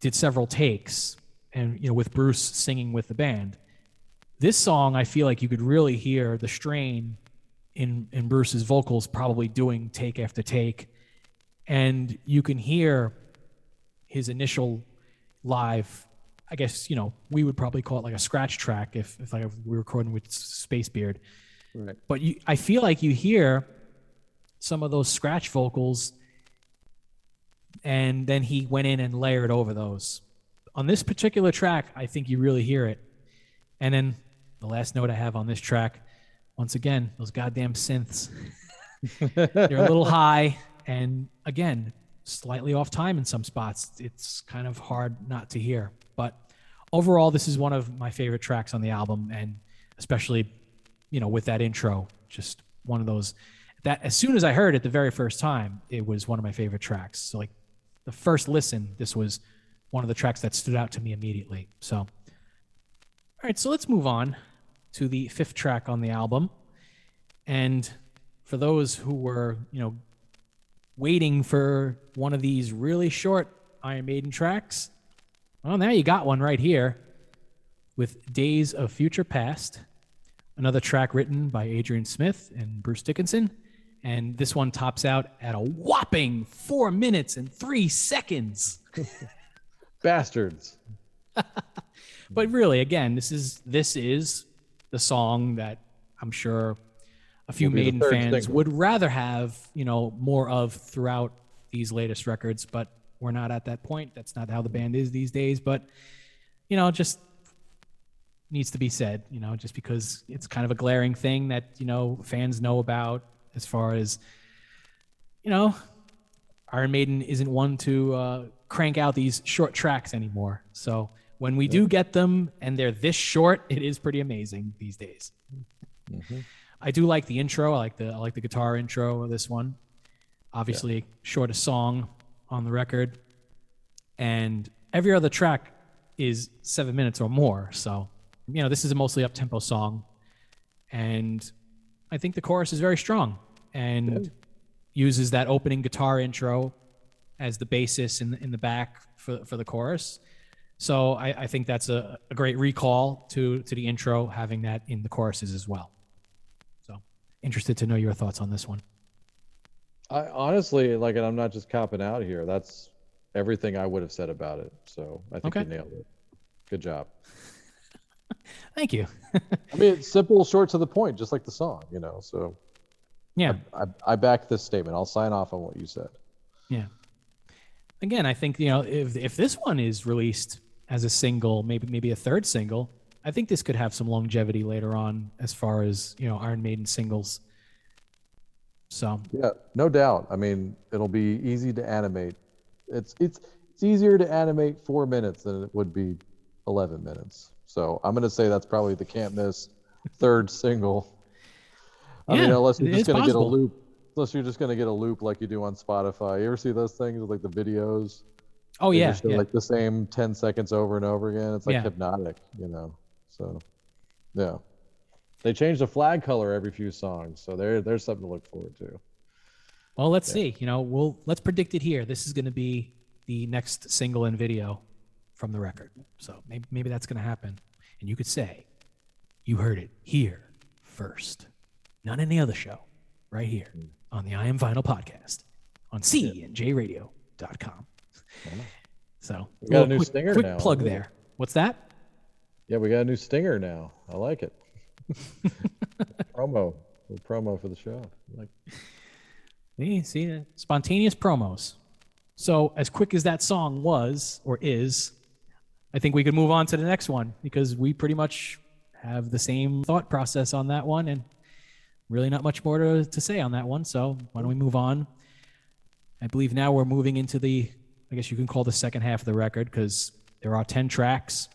did several takes, and you know, with Bruce singing with the band. This song, I feel like you could really hear the strain in, in Bruce's vocals, probably doing take after take. And you can hear his initial live, I guess, you know, we would probably call it like a scratch track if, if I we were recording with Spacebeard. Right. But you, I feel like you hear some of those scratch vocals, and then he went in and layered over those. On this particular track, I think you really hear it. And then the last note I have on this track, once again, those goddamn synths. They're a little high and, again, slightly off time in some spots. It's kind of hard not to hear. But overall, this is one of my favorite tracks on the album, and especially, you know, with that intro, just one of those that as soon as I heard it the very first time, it was one of my favorite tracks. So, like, the first listen, this was one of the tracks that stood out to me immediately. So... All right, so let's move on to the fifth track on the album. And for those who were, you know, waiting for one of these really short Iron Maiden tracks, well, now you got one right here with Days of Future Past, another track written by Adrian Smith and Bruce Dickinson. And this one tops out at a whopping four minutes and three seconds. Bastards. But really, again, this is this is the song that I'm sure a few Maiden fans would rather have, you know, more of throughout these latest records. But we're not at that point. That's not how the band is these days. But, you know, just needs to be said, you know, just because it's kind of a glaring thing that, you know, fans know about as far as, you know, Iron Maiden isn't one to uh, crank out these short tracks anymore. So... when we do get them and they're this short, it is pretty amazing these days. Mm-hmm. I do like the intro. I like the I like the guitar intro of this one. Obviously, yeah. Shortest song on the record. And every other track is seven minutes or more. So, you know, this is a mostly up-tempo song. And I think the chorus is very strong. And uses that opening guitar intro as the basis in the, in the back for, for the chorus. So I, I think that's a, a great recall to, to the intro, having that in the choruses as well. So interested to know your thoughts on this one. I honestly, like, and I'm not just copping out here. That's everything I would have said about it. So I think okay. you nailed it. Good job. Thank you. I mean, it's simple, short to the point, just like the song, you know, so. Yeah. I, I, I back this statement. I'll sign off on what you said. Yeah. Again, I think, you know, if if this one is released as a single, maybe maybe a third single, I think this could have some longevity later on as far as, you know, Iron Maiden singles. So. Yeah, no doubt. I mean, it'll be easy to animate. It's it's it's easier to animate four minutes than it would be eleven minutes. So I'm going to say that's probably the can't miss third single. I yeah, mean, unless you're just going to get a loop, unless you're just going to get a loop like you do on Spotify. You ever see those things with like the videos? Oh yeah, yeah. Like the same ten seconds over and over again. It's like yeah. hypnotic, you know. So yeah, they change the flag color every few songs, so there there's something to look forward to. Well, let's yeah. see. You know, we'll let's predict it here. This is going to be the next single and video from the record. So maybe maybe that's going to happen, and you could say you heard it here first. Not any other show, right here on the I Am Vinyl podcast on C N J radio dot com. So we got a new quick, stinger quick now. Quick plug there. What's that? Yeah, we got a new stinger now. I like it. promo, a promo for the show. I like see, see, spontaneous promos. So as quick as that song was or is, I think we could move on to the next one because we pretty much have the same thought process on that one and. Really not much more to, to say on that one, so why don't we move on? I believe now we're moving into the, I guess you can call the second half of the record because there are ten tracks.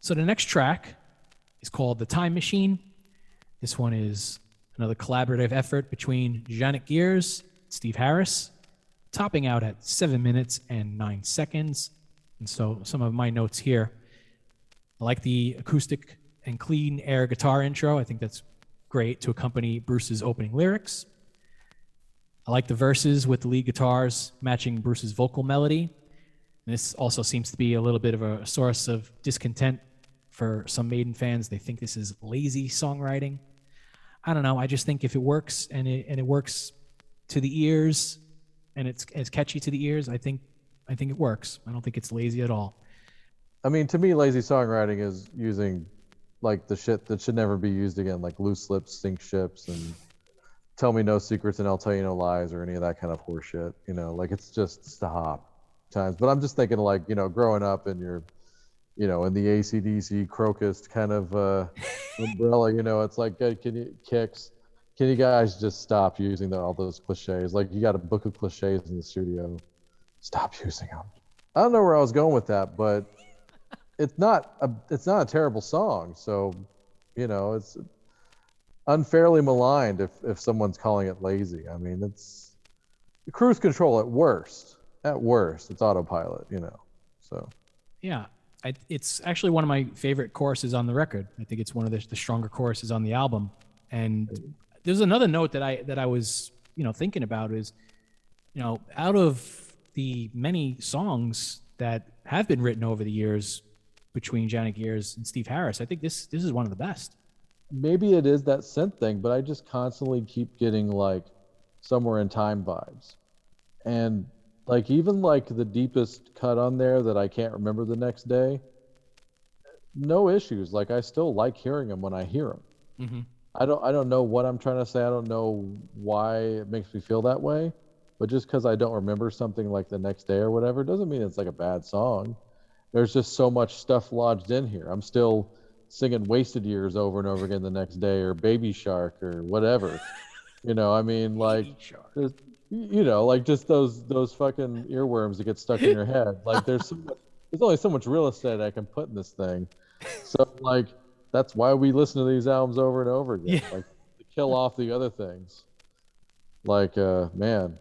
So the next track is called The Time Machine. This one is another collaborative effort between Janet Gears, Steve Harris, topping out at seven minutes and nine seconds. And so some of my notes here, I like the acoustic and clean air guitar intro. I think that's great to accompany Bruce's opening lyrics. I like the verses with the lead guitars matching Bruce's vocal melody. And this also seems to be a little bit of a source of discontent for some Maiden fans. They think this is lazy songwriting. I don't know. I just think if it works and it and it works to the ears and it's as catchy to the ears, I think I think it works. I don't think it's lazy at all. I mean, to me, lazy songwriting is using like the shit that should never be used again, like Loose Lips, Sink Ships, and Tell Me No Secrets and I'll Tell You No Lies, or any of that kind of horseshit. You know, like it's just stop times. But I'm just thinking, like, you know, growing up in your, you know, in the A C D C crocus kind of uh, umbrella, you know, it's like, can you kicks? Can you guys just stop using the, all those cliches? Like, you got a book of cliches in the studio. Stop using them. I don't know where I was going with that, but. It's not a it's not a terrible song, so you know it's unfairly maligned if, if someone's calling it lazy. I mean, it's cruise control at worst. At worst, it's autopilot, you know. So yeah, I, it's actually one of my favorite choruses on the record. I think it's one of the, the stronger choruses on the album. And there's another note that I that I was you know thinking about is you know out of the many songs that have been written over the years. Between Janet Gears and Steve Harris, I think this this is one of the best. Maybe it is that synth thing, but I just constantly keep getting like Somewhere in Time vibes, and like even like the deepest cut on there that I can't remember the next day. No issues. Like I still like hearing them when I hear them. Mm-hmm. I don't I don't know what I'm trying to say. I don't know why it makes me feel that way, but just because I don't remember something like the next day or whatever doesn't mean it's like a bad song. There's just so much stuff lodged in here. I'm still singing Wasted Years over and over again the next day, or Baby Shark, or whatever. You know, I mean, like, you know, like just those those fucking earworms that get stuck in your head. Like, there's so much, there's only so much real estate I can put in this thing. So, like, that's why we listen to these albums over and over again. Yeah. Like, to kill off the other things. Like, uh, man.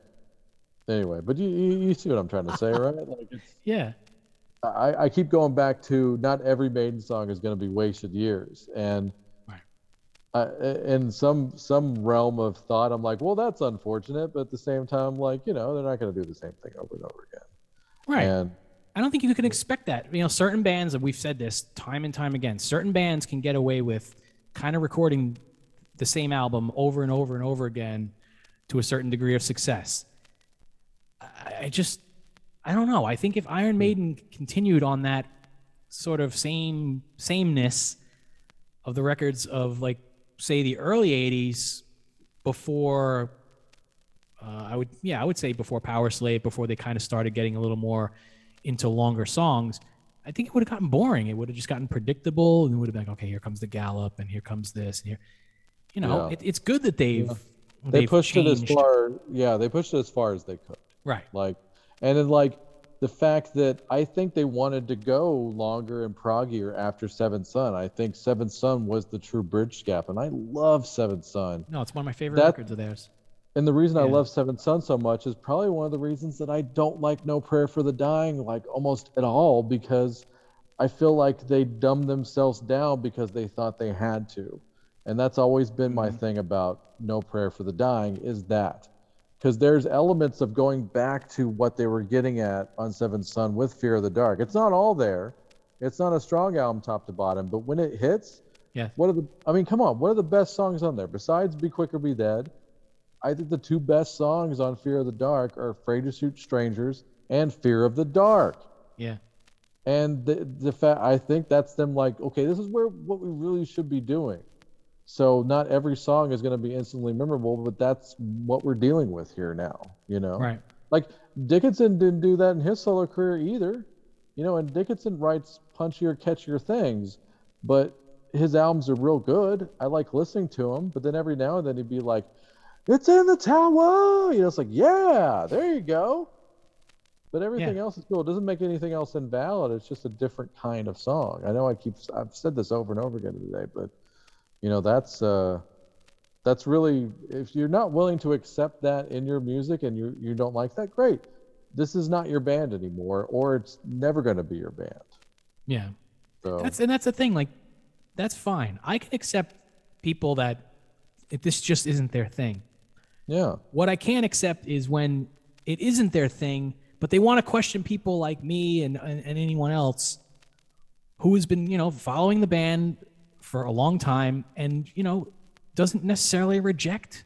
Anyway, but you, you you see what I'm trying to say, right? Like, it's, yeah. I, I keep going back to not every Maiden song is going to be Wasted Years, and right. I, in some some realm of thought, I'm like, well, that's unfortunate, but at the same time, like, you know, they're not going to do the same thing over and over again. Right. And I don't think you can expect that. You know, certain bands, and we've said this time and time again, certain bands can get away with kind of recording the same album over and over and over again to a certain degree of success. I just, I don't know. I think if Iron Maiden continued on that sort of same sameness of the records of, like, say, the early eighties before, uh, I would, yeah, I would say before Power Slave, before they kind of started getting a little more into longer songs, I think it would have gotten boring. It would have just gotten predictable, and it would have been like, okay, here comes the gallop, and here comes this, and here, you know, yeah. it, it's good that they've, yeah. they they've pushed changed. it as far, yeah, they pushed it as far as they could, right? Like, and then like the fact that I think they wanted to go longer and proggier after Seventh Son. I think Seventh Son was the true bridge gap, and I love Seventh Son. No, it's one of my favorite that, records of theirs. And the reason yeah. I love Seventh Son so much is probably one of the reasons that I don't like No Prayer for the Dying, like, almost at all, because I feel like they dumbed themselves down because they thought they had to. And that's always been my mm-hmm. thing about No Prayer for the Dying, is that. Because there's elements of going back to what they were getting at on Seventh Son with Fear of the Dark. It's not all there. It's not a strong album top to bottom, but when it hits, yeah. what are the, I mean, come on, what are the best songs on there? Besides Be Quick or Be Dead, I think the two best songs on Fear of the Dark are Afraid to Shoot Strangers and Fear of the Dark. Yeah. And the, the fact, I think that's them like, okay, this is where what we really should be doing. So not every song is going to be instantly memorable, but that's what we're dealing with here now, you know? Right. Like, Dickinson didn't do that in his solo career either, you know, and Dickinson writes punchier, catchier things, but his albums are real good. I like listening to him, but then every now and then he'd be like, it's in the tower, you know, it's like, yeah, there you go. But everything yeah. else is cool. It doesn't make anything else invalid. It's just a different kind of song. I know I keep, I've said this over and over again today, but you know, that's uh, that's really, if you're not willing to accept that in your music and you you don't like that, great. This is not your band anymore, or it's never going to be your band. Yeah. So. That's, and that's the thing, like, that's fine. I can accept people that if this just isn't their thing. Yeah. What I can't accept is when it isn't their thing, but they want to question people like me and, and, and anyone else who has been, you know, following the band for a long time and, you know, doesn't necessarily reject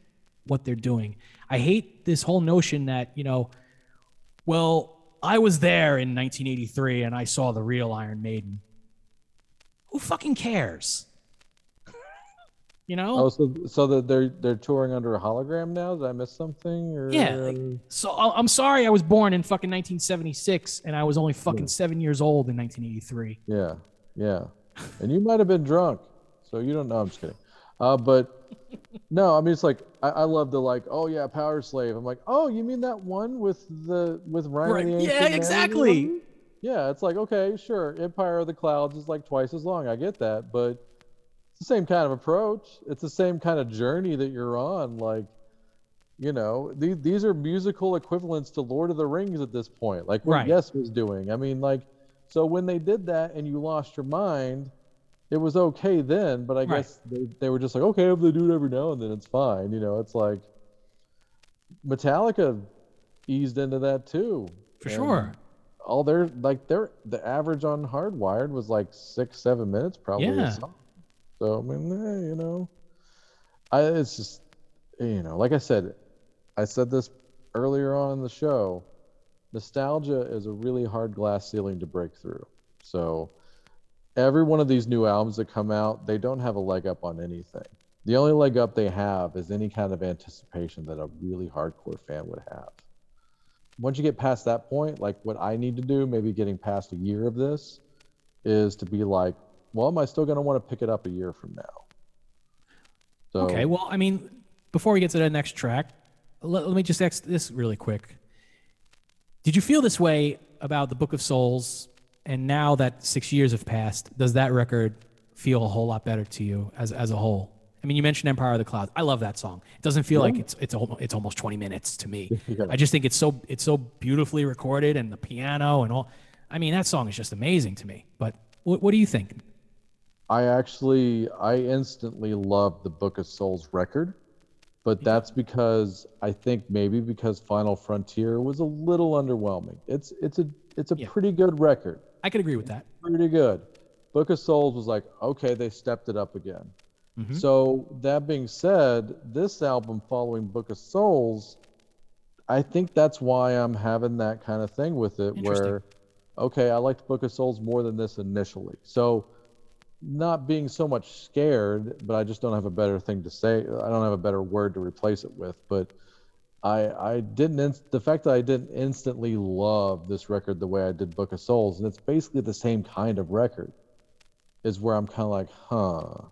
what they're doing. I hate this whole notion that, you know, well, I was there in nineteen eighty-three and I saw the real Iron Maiden. Who fucking cares? You know? Oh, so, so that they're, they're touring under a hologram now? Did I miss something? Or... Yeah. Like, so I'm sorry I was born in fucking nineteen seventy-six and I was only fucking yeah. seven years old in nineteen eighty-three. Yeah. Yeah. And you might have been drunk, so you don't know. I'm just kidding. Uh, but no, I mean, it's like, I, I love the, like, oh yeah, Power Slave. I'm like, oh, you mean that one with the with Ryan? Right. The yeah, exactly. Man? Yeah, it's like, okay, sure. Empire of the Clouds is like twice as long. I get that, but it's the same kind of approach. It's the same kind of journey that you're on. Like, you know, these these are musical equivalents to Lord of the Rings at this point. Like what right. Yes was doing. I mean, like. So when they did that and you lost your mind, it was okay then, but I right. guess they, they were just like, okay, if they do it every now and then, it's fine. You know, it's like Metallica eased into that too. For and sure. All their, like their, the average on Hardwired was like six, seven minutes probably. Yeah. So, I mean, eh, you know, I, it's just, you know, like I said, I said this earlier on in the show, nostalgia is a really hard glass ceiling to break through. So every one of these new albums that come out, they don't have a leg up on anything. The only leg up they have is any kind of anticipation that a really hardcore fan would have. Once you get past that point, like what I need to do, maybe getting past a year of this, is to be like, well, am I still going to want to pick it up a year from now? So, okay, well, I mean, before we get to the next track, let, let me just ask this really quick. Did you feel this way about the Book of Souls, and now that six years have passed, does that record feel a whole lot better to you as as a whole? I mean, you mentioned Empire of the Clouds. I love that song. It doesn't feel yeah. like it's it's it's almost twenty minutes to me. Yeah. I just think it's so it's so beautifully recorded, and the piano and all. I mean, that song is just amazing to me. But what what do you think? I actually, I instantly loved the Book of Souls record, but that's because I think maybe because Final Frontier was a little underwhelming. It's it's a it's a yeah. pretty good record. I could agree with that. It's pretty good. Book of Souls was like, okay, they stepped it up again. Mm-hmm. So that being said, this album following Book of Souls, I think that's why I'm having that kind of thing with it where, okay, I liked Book of Souls more than this initially. So not being so much scared, but I just don't have a better thing to say. I don't have a better word to replace it with, but I I didn't, inst- the fact that I didn't instantly love this record the way I did Book of Souls, and it's basically the same kind of record, is where I'm kind of like, huh.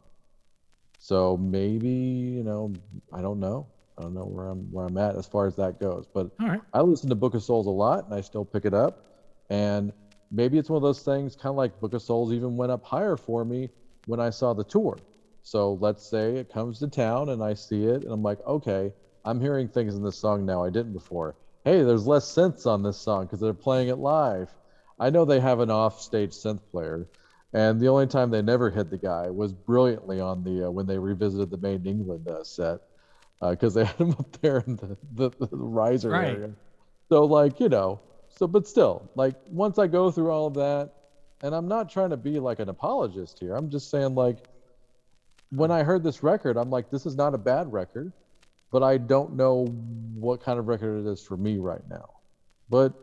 So maybe, you know, I don't know. I don't know where I'm where I'm at as far as that goes. But all right. I listen to Book of Souls a lot, and I still pick it up. And maybe it's one of those things, kind of like Book of Souls even went up higher for me when I saw the tour. So let's say it comes to town, and I see it, and I'm like, okay, I'm hearing things in this song now I didn't before. Hey, there's less synths on this song because they're playing it live. I know they have an off-stage synth player, and the only time they never hit the guy was brilliantly on the uh, when they revisited the Made in England uh, set. Because uh, they had him up there in the, the, the riser right. area. So, like, you know, so, but still, like, once I go through all of that, and I'm not trying to be, like, an apologist here. I'm just saying, like, when I heard this record, I'm like, this is not a bad record, but I don't know what kind of record it is for me right now. But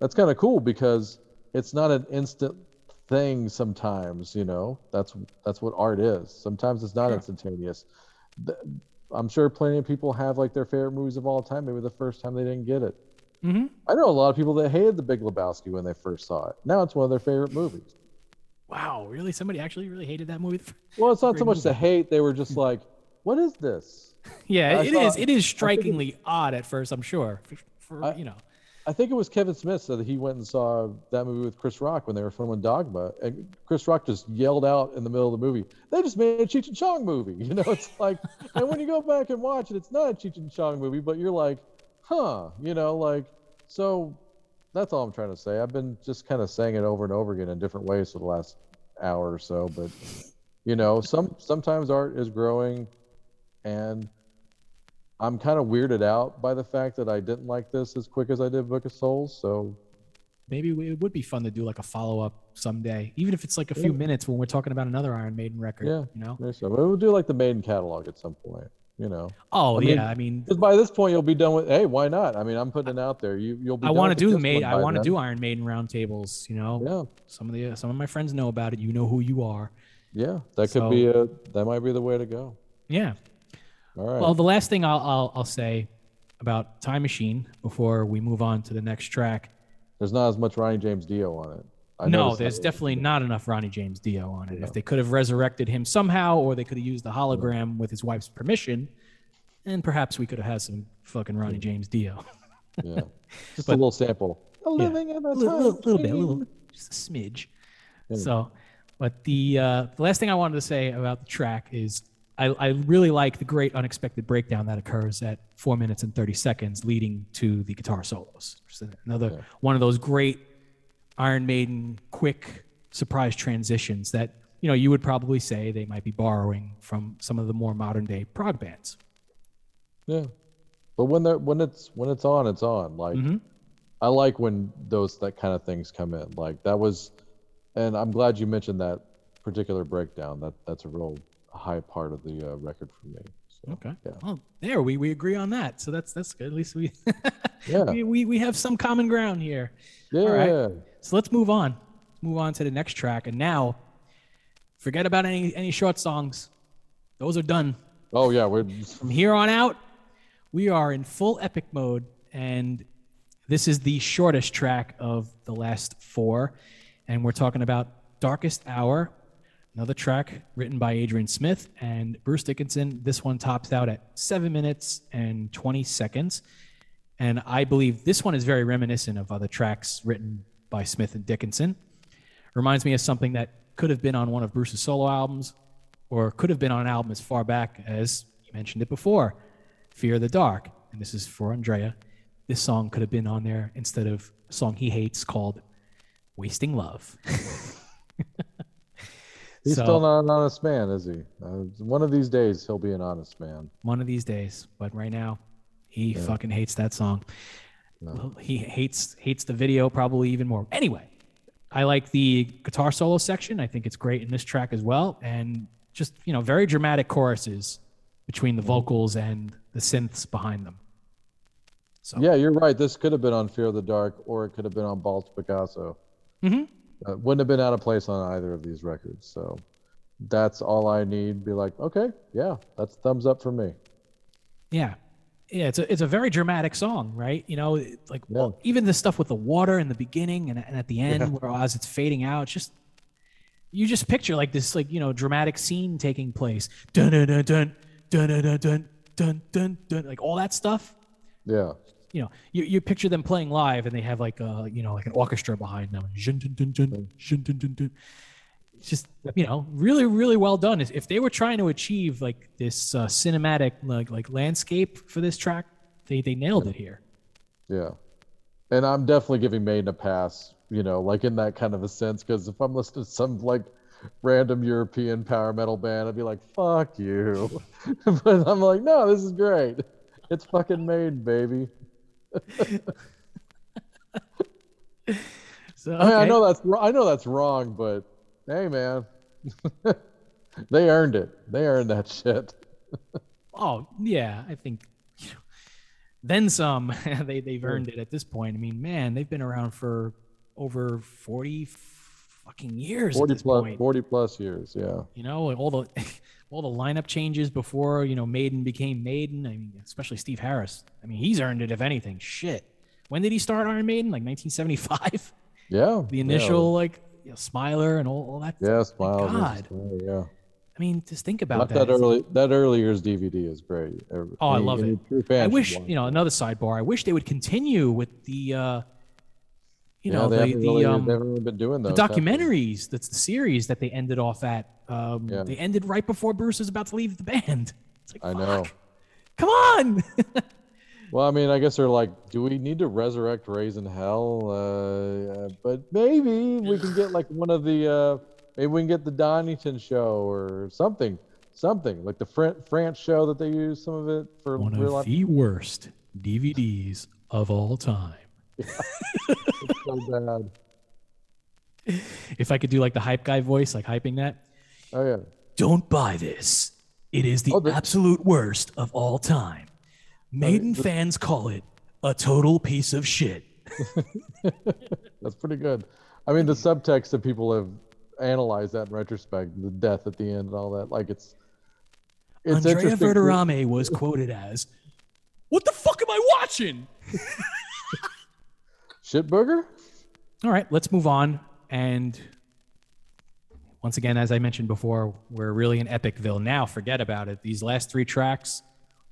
that's kind of cool because it's not an instant thing sometimes, you know? That's that's what art is. Sometimes it's not yeah. instantaneous. The, I'm sure plenty of people have like their favorite movies of all time. Maybe the first time they didn't get it. Mm-hmm. I know a lot of people that hated The Big Lebowski when they first saw it. Now it's one of their favorite movies. Wow, really? Somebody actually really hated that movie? Well, it's not so much movie. the hate. They were just like, what is this? Yeah, it thought, is. It is strikingly it, odd at first, I'm sure. For, for I, you know, I think it was Kevin Smith said that he went and saw that movie with Chris Rock when they were filming Dogma. And Chris Rock just yelled out in the middle of the movie, they just made a Cheech and Chong movie. You know, it's like, and when you go back and watch it, it's not a Cheech and Chong movie, but you're like, huh, you know, like, so that's all I'm trying to say. I've been just kind of saying it over and over again in different ways for the last hour or so. But, you know, some sometimes art is growing, and I'm kind of weirded out by the fact that I didn't like this as quick as I did Book of Souls, so... Maybe it would be fun to do, like, a follow-up someday, even if it's, like, a few yeah. minutes when we're talking about another Iron Maiden record, yeah, you know? So. We'll do, like, the Maiden catalog at some point, you know? Oh, I yeah, mean, I mean... Because by this point, you'll be done with... Hey, why not? I mean, I'm putting it out there. You, you'll be I want to do the Maiden... I want to do Iron Maiden roundtables, you know? Yeah. Some of the uh, some of my friends know about it. You know who you are. Yeah, that so, could be a... That might be the way to go. Yeah. All right. Well, the last thing I'll, I'll I'll say about Time Machine before we move on to the next track. There's not as much Ronnie James Dio on it. I no, there's definitely not enough Ronnie James Dio on it. Yeah. If they could have resurrected him somehow, or they could have used the hologram yeah. with his wife's permission, and perhaps we could have had some fucking Ronnie yeah. James Dio. yeah, just but, a little sample. A living yeah. in a time little, little, little bit, a little, just a smidge. Yeah. So, but the uh, the last thing I wanted to say about the track is. I, I really like the great unexpected breakdown that occurs at four minutes and thirty seconds, leading to the guitar solos. So another yeah. one of those great Iron Maiden quick surprise transitions that, you know, you would probably say they might be borrowing from some of the more modern day prog bands. Yeah, but when they're when it's when it's on, it's on. Like mm-hmm. I like when those that kind of things come in. Like that was, and I'm glad you mentioned that particular breakdown. That that's a real. high part of the uh, record for me. So, okay. Yeah. Well, there we, we agree on that. So that's that's good. At least we yeah. we, we we have some common ground here. Yeah. All right. So let's move on. Let's move on to the next track. And now, forget about any any short songs. Those are done. Oh yeah, we're from here on out. We are in full epic mode, and this is the shortest track of the last four, and we're talking about Darkest Hour. Another track written by Adrian Smith and Bruce Dickinson. This one tops out at seven minutes and twenty seconds. And I believe this one is very reminiscent of other tracks written by Smith and Dickinson. Reminds me of something that could have been on one of Bruce's solo albums, or could have been on an album as far back as, you mentioned it before, Fear of the Dark. And this is for Andrea. This song could have been on there instead of a song he hates called Wasting Love. He's so, still not an honest man, is he? Uh, one of these days, he'll be an honest man. One of these days. But right now, he yeah. fucking hates that song. No. Well, he hates hates the video probably even more. Anyway, I like the guitar solo section. I think it's great in this track as well. And just, you know, very dramatic choruses between the vocals and the synths behind them. So. Yeah, you're right. This could have been on Fear of the Dark, or it could have been on Balls Picasso. Mm-hmm. Uh, wouldn't have been out of place on either of these records. So that's all I need. Be like, okay, yeah, that's thumbs up for me. Yeah. Yeah, it's a, it's a very dramatic song, right? You know, like yeah. well, even the stuff with the water in the beginning and, and at the end yeah. where as it's fading out, just you just picture like this, like, you know, dramatic scene taking place. Dun, dun, dun, dun, dun, dun, dun, dun, dun, dun, like all that stuff. Yeah. You know, you, you picture them playing live, and they have like a, you know, like an orchestra behind them. It's just, you know, really, really well done. If they were trying to achieve like this uh, cinematic like like landscape for this track, they they nailed it here. Yeah, and I'm definitely giving Maiden a pass. You know, like in that kind of a sense, because if I'm listening to some like random European power metal band, I'd be like, "Fuck you," but I'm like, "No, this is great. It's fucking Maiden, baby." So, okay. I, mean, I know that's I know that's wrong, but hey, man, they earned it. They earned that shit. Oh yeah, I think you know, then some. they they've earned it at this point. I mean, man, they've been around for over forty fucking years. Forty at this plus point. forty plus years. Yeah. You know, all the all the lineup changes before, you know, Maiden became Maiden. I mean, especially Steve Harris. I mean, he's earned it, if anything. Shit. When did he start Iron Maiden? Like nineteen seventy-five? Yeah. The initial, yeah. like, you know, Smiler and all, all that. Yeah, Smiler. God. Smiler, yeah. I mean, just think about that. That, early, like, that early year's D V D is great. Oh, any, I love it. I wish, you know, another sidebar, I wish they would continue with the, uh, you yeah, know, the, the, really, um, really been doing those, the documentaries. That's the series that they ended off at. Um, yeah. They ended right before Bruce was about to leave the band. It's like, I fuck. know. Come on. Well, I mean, I guess they're like, do we need to resurrect Raise in Hell? Uh, but maybe we can get like one of the, uh, maybe we can get the Donington show or something, something like the Fran- France show that they use some of it for. One real of life. The worst D V Ds of all time. Yeah. It's so bad. If I could do like the hype guy voice, like hyping that. Oh yeah. Don't buy this. It is the oh, absolute worst of all time. Maiden I mean, the- fans call it a total piece of shit. That's pretty good. I mean, the subtext that people have analyzed that in retrospect, the death at the end and all that, like it's. it's Andrea Verderame was quoted as, "What the fuck am I watching?" Shit burger? All right, let's move on. And once again, as I mentioned before, we're really in Epicville now. Forget about it. These last three tracks,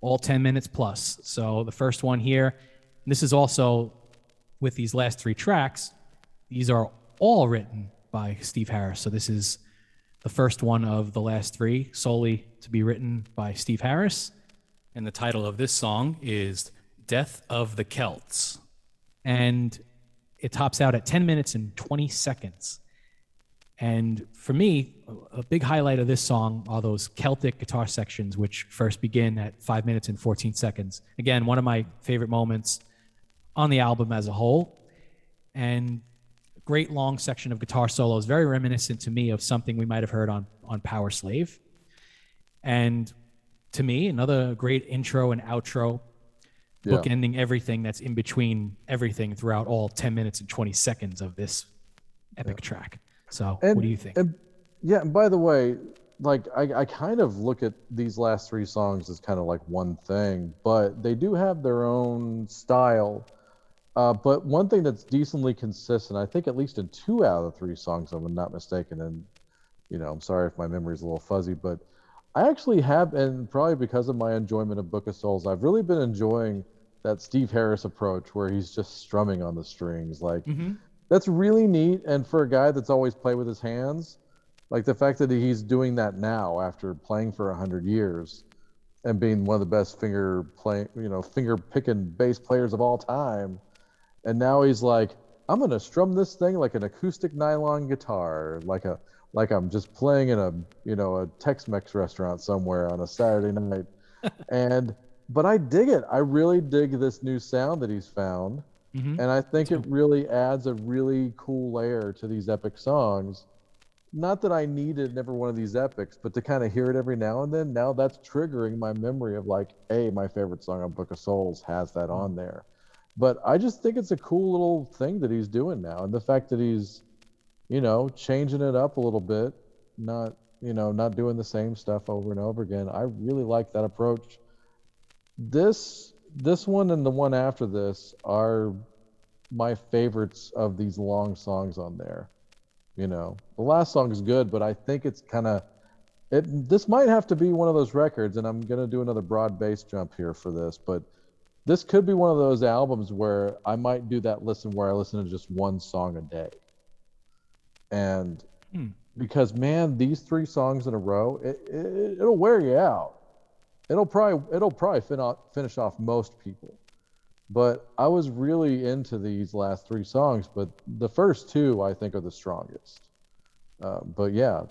all ten minutes plus. So the first one here, this is also with these last three tracks, these are all written by Steve Harris. So this is the first one of the last three solely to be written by Steve Harris. And the title of this song is Death of the Celts. And it tops out at ten minutes and twenty seconds. And for me, a big highlight of this song are those Celtic guitar sections, which first begin at five minutes and fourteen seconds. Again, one of my favorite moments on the album as a whole. And a great long section of guitar solos, very reminiscent to me of something we might have heard on, on Power Slave. And to me, another great intro and outro. Yeah. Bookending everything that's in between everything throughout all ten minutes and twenty seconds of this epic yeah. track. So and, what do you think? And, yeah. And by the way, like I, I kind of look at these last three songs as kind of like one thing, but they do have their own style. Uh, but one thing that's decently consistent, I think at least in two out of the three songs, if I'm not mistaken. And, you know, I'm sorry if my memory's a little fuzzy, but I actually have, and probably because of my enjoyment of Book of Souls, I've really been enjoying that Steve Harris approach where he's just strumming on the strings. Like, mm-hmm. that's really neat. And for a guy that's always played with his hands, like the fact that he's doing that now after playing for one hundred years and being one of the best finger play, you know, finger picking bass players of all time. And now he's like, I'm going to strum this thing like an acoustic nylon guitar, like a like I'm just playing in a, you know, a Tex-Mex restaurant somewhere on a Saturday night. And, but I dig it. I really dig this new sound that he's found. Mm-hmm. And I think it really adds a really cool layer to these epic songs. Not that I needed never one of these epics, but to kind of hear it every now and then, now that's triggering my memory of like, hey, my favorite song on Book of Souls has that on there. But I just think it's a cool little thing that he's doing now. And the fact that he's, you know, changing it up a little bit, not, you know, not doing the same stuff over and over again. I really like that approach. This, this one and the one after this are my favorites of these long songs on there. You know, the last song is good, but I think it's kind of, it, this might have to be one of those records, and I'm going to do another broad bass jump here for this, but this could be one of those albums where I might do that listen where I listen to just one song a day. And hmm. because, man, these three songs in a row, it, it, it'll wear you out. It'll probably, it'll probably fin off, finish off most people. But I was really into these last three songs, but the first two I think are the strongest. Uh, but yeah,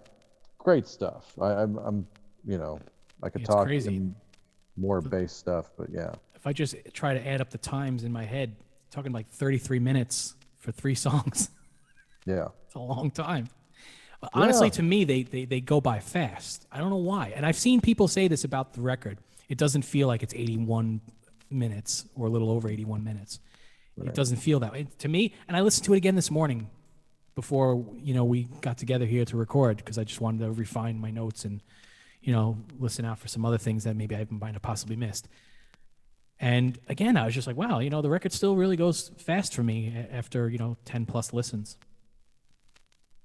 great stuff. I, I'm, I'm, you know, I could it's talk crazy. more bass stuff, but yeah. If I just try to add up the times in my head, talking like thirty-three minutes for three songs. Yeah, it's a long time. But honestly, yeah. to me, they, they they go by fast. I don't know why. And I've seen people say this about the record. It doesn't feel like it's eighty-one minutes or a little over eighty-one minutes. Right. It doesn't feel that way to me. And I listened to it again this morning before, you know, we got together here to record, because I just wanted to refine my notes and, you know, listen out for some other things that maybe I might have possibly missed. And again, I was just like, wow, you know, the record still really goes fast for me after, you know, ten plus listens.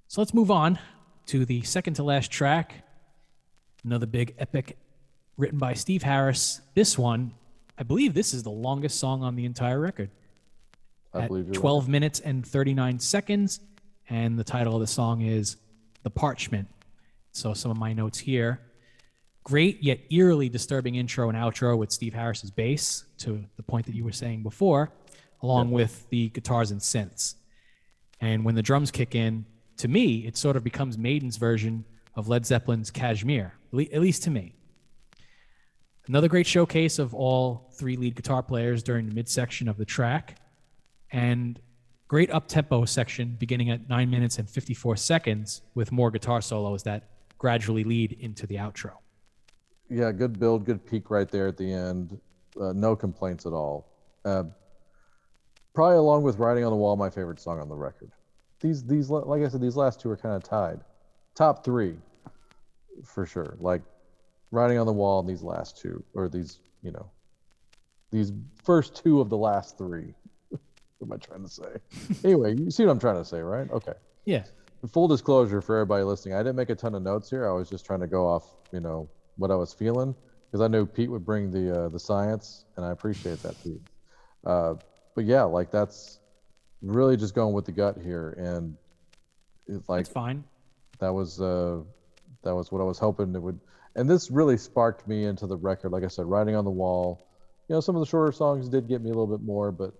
So let's move on to the second to last track. Another big epic written by Steve Harris. This one, I believe this is the longest song on the entire record. I At believe you're twelve right. minutes and thirty-nine seconds. And the title of the song is The Parchment. So some of my notes here. Great yet eerily disturbing intro and outro with Steve Harris's bass, to the point that you were saying before, along yeah. with the guitars and synths. And when the drums kick in, to me, it sort of becomes Maiden's version of Led Zeppelin's Kashmir, at least to me. Another great showcase of all three lead guitar players during the midsection of the track, and great up-tempo section beginning at nine minutes and fifty-four seconds with more guitar solos that gradually lead into the outro. Yeah, good build, good peak right there at the end. Uh, no complaints at all. Uh, probably along with Writing on the Wall, my favorite song on the record. These, these, like I said, these last two are kind of tied. Top three, for sure. Like, Writing on the Wall and these last two, or these, you know, these first two of the last three. What am I trying to say? Anyway, you see what I'm trying to say, right? Okay. Yeah. Full disclosure for everybody listening, I didn't make a ton of notes here. I was just trying to go off, you know, what I was feeling, because I knew Pete would bring the uh, the science, and I appreciate that, Pete. Uh, but yeah, like, that's really just going with the gut here, and it's like, that's fine. That was uh, that was what I was hoping it would. And this really sparked me into the record. Like I said, Writing on the Wall, you know, some of the shorter songs did get me a little bit more, but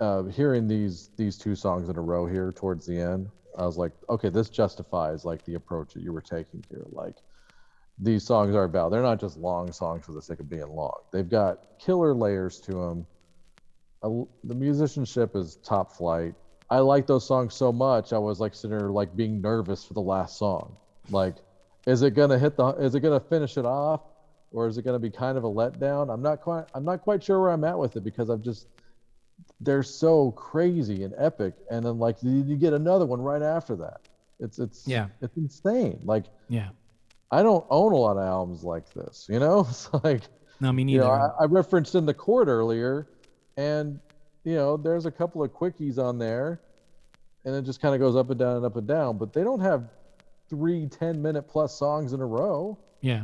uh, hearing these these two songs in a row here towards the end, I was like, okay, this justifies like the approach that you were taking here. Like, these songs are about, they're not just long songs for the sake of being long. They've got killer layers to them. Uh, the musicianship is top flight. I like those songs so much, I was like sitting there like being nervous for the last song. Like, is it gonna hit the? Is it gonna finish it off, or is it gonna be kind of a letdown? I'm not quite. I'm not quite sure where I'm at with it, because I've just, they're so crazy and epic, and then like you get another one right after that. It's it's yeah. It's insane. Like yeah, I don't own a lot of albums like this. You know, it's like no, me neither. You know, I, I referenced In the Court earlier, and you know, there's a couple of quickies on there, and it just kind of goes up and down and up and down. But they don't have three ten minute plus songs in a row. Yeah.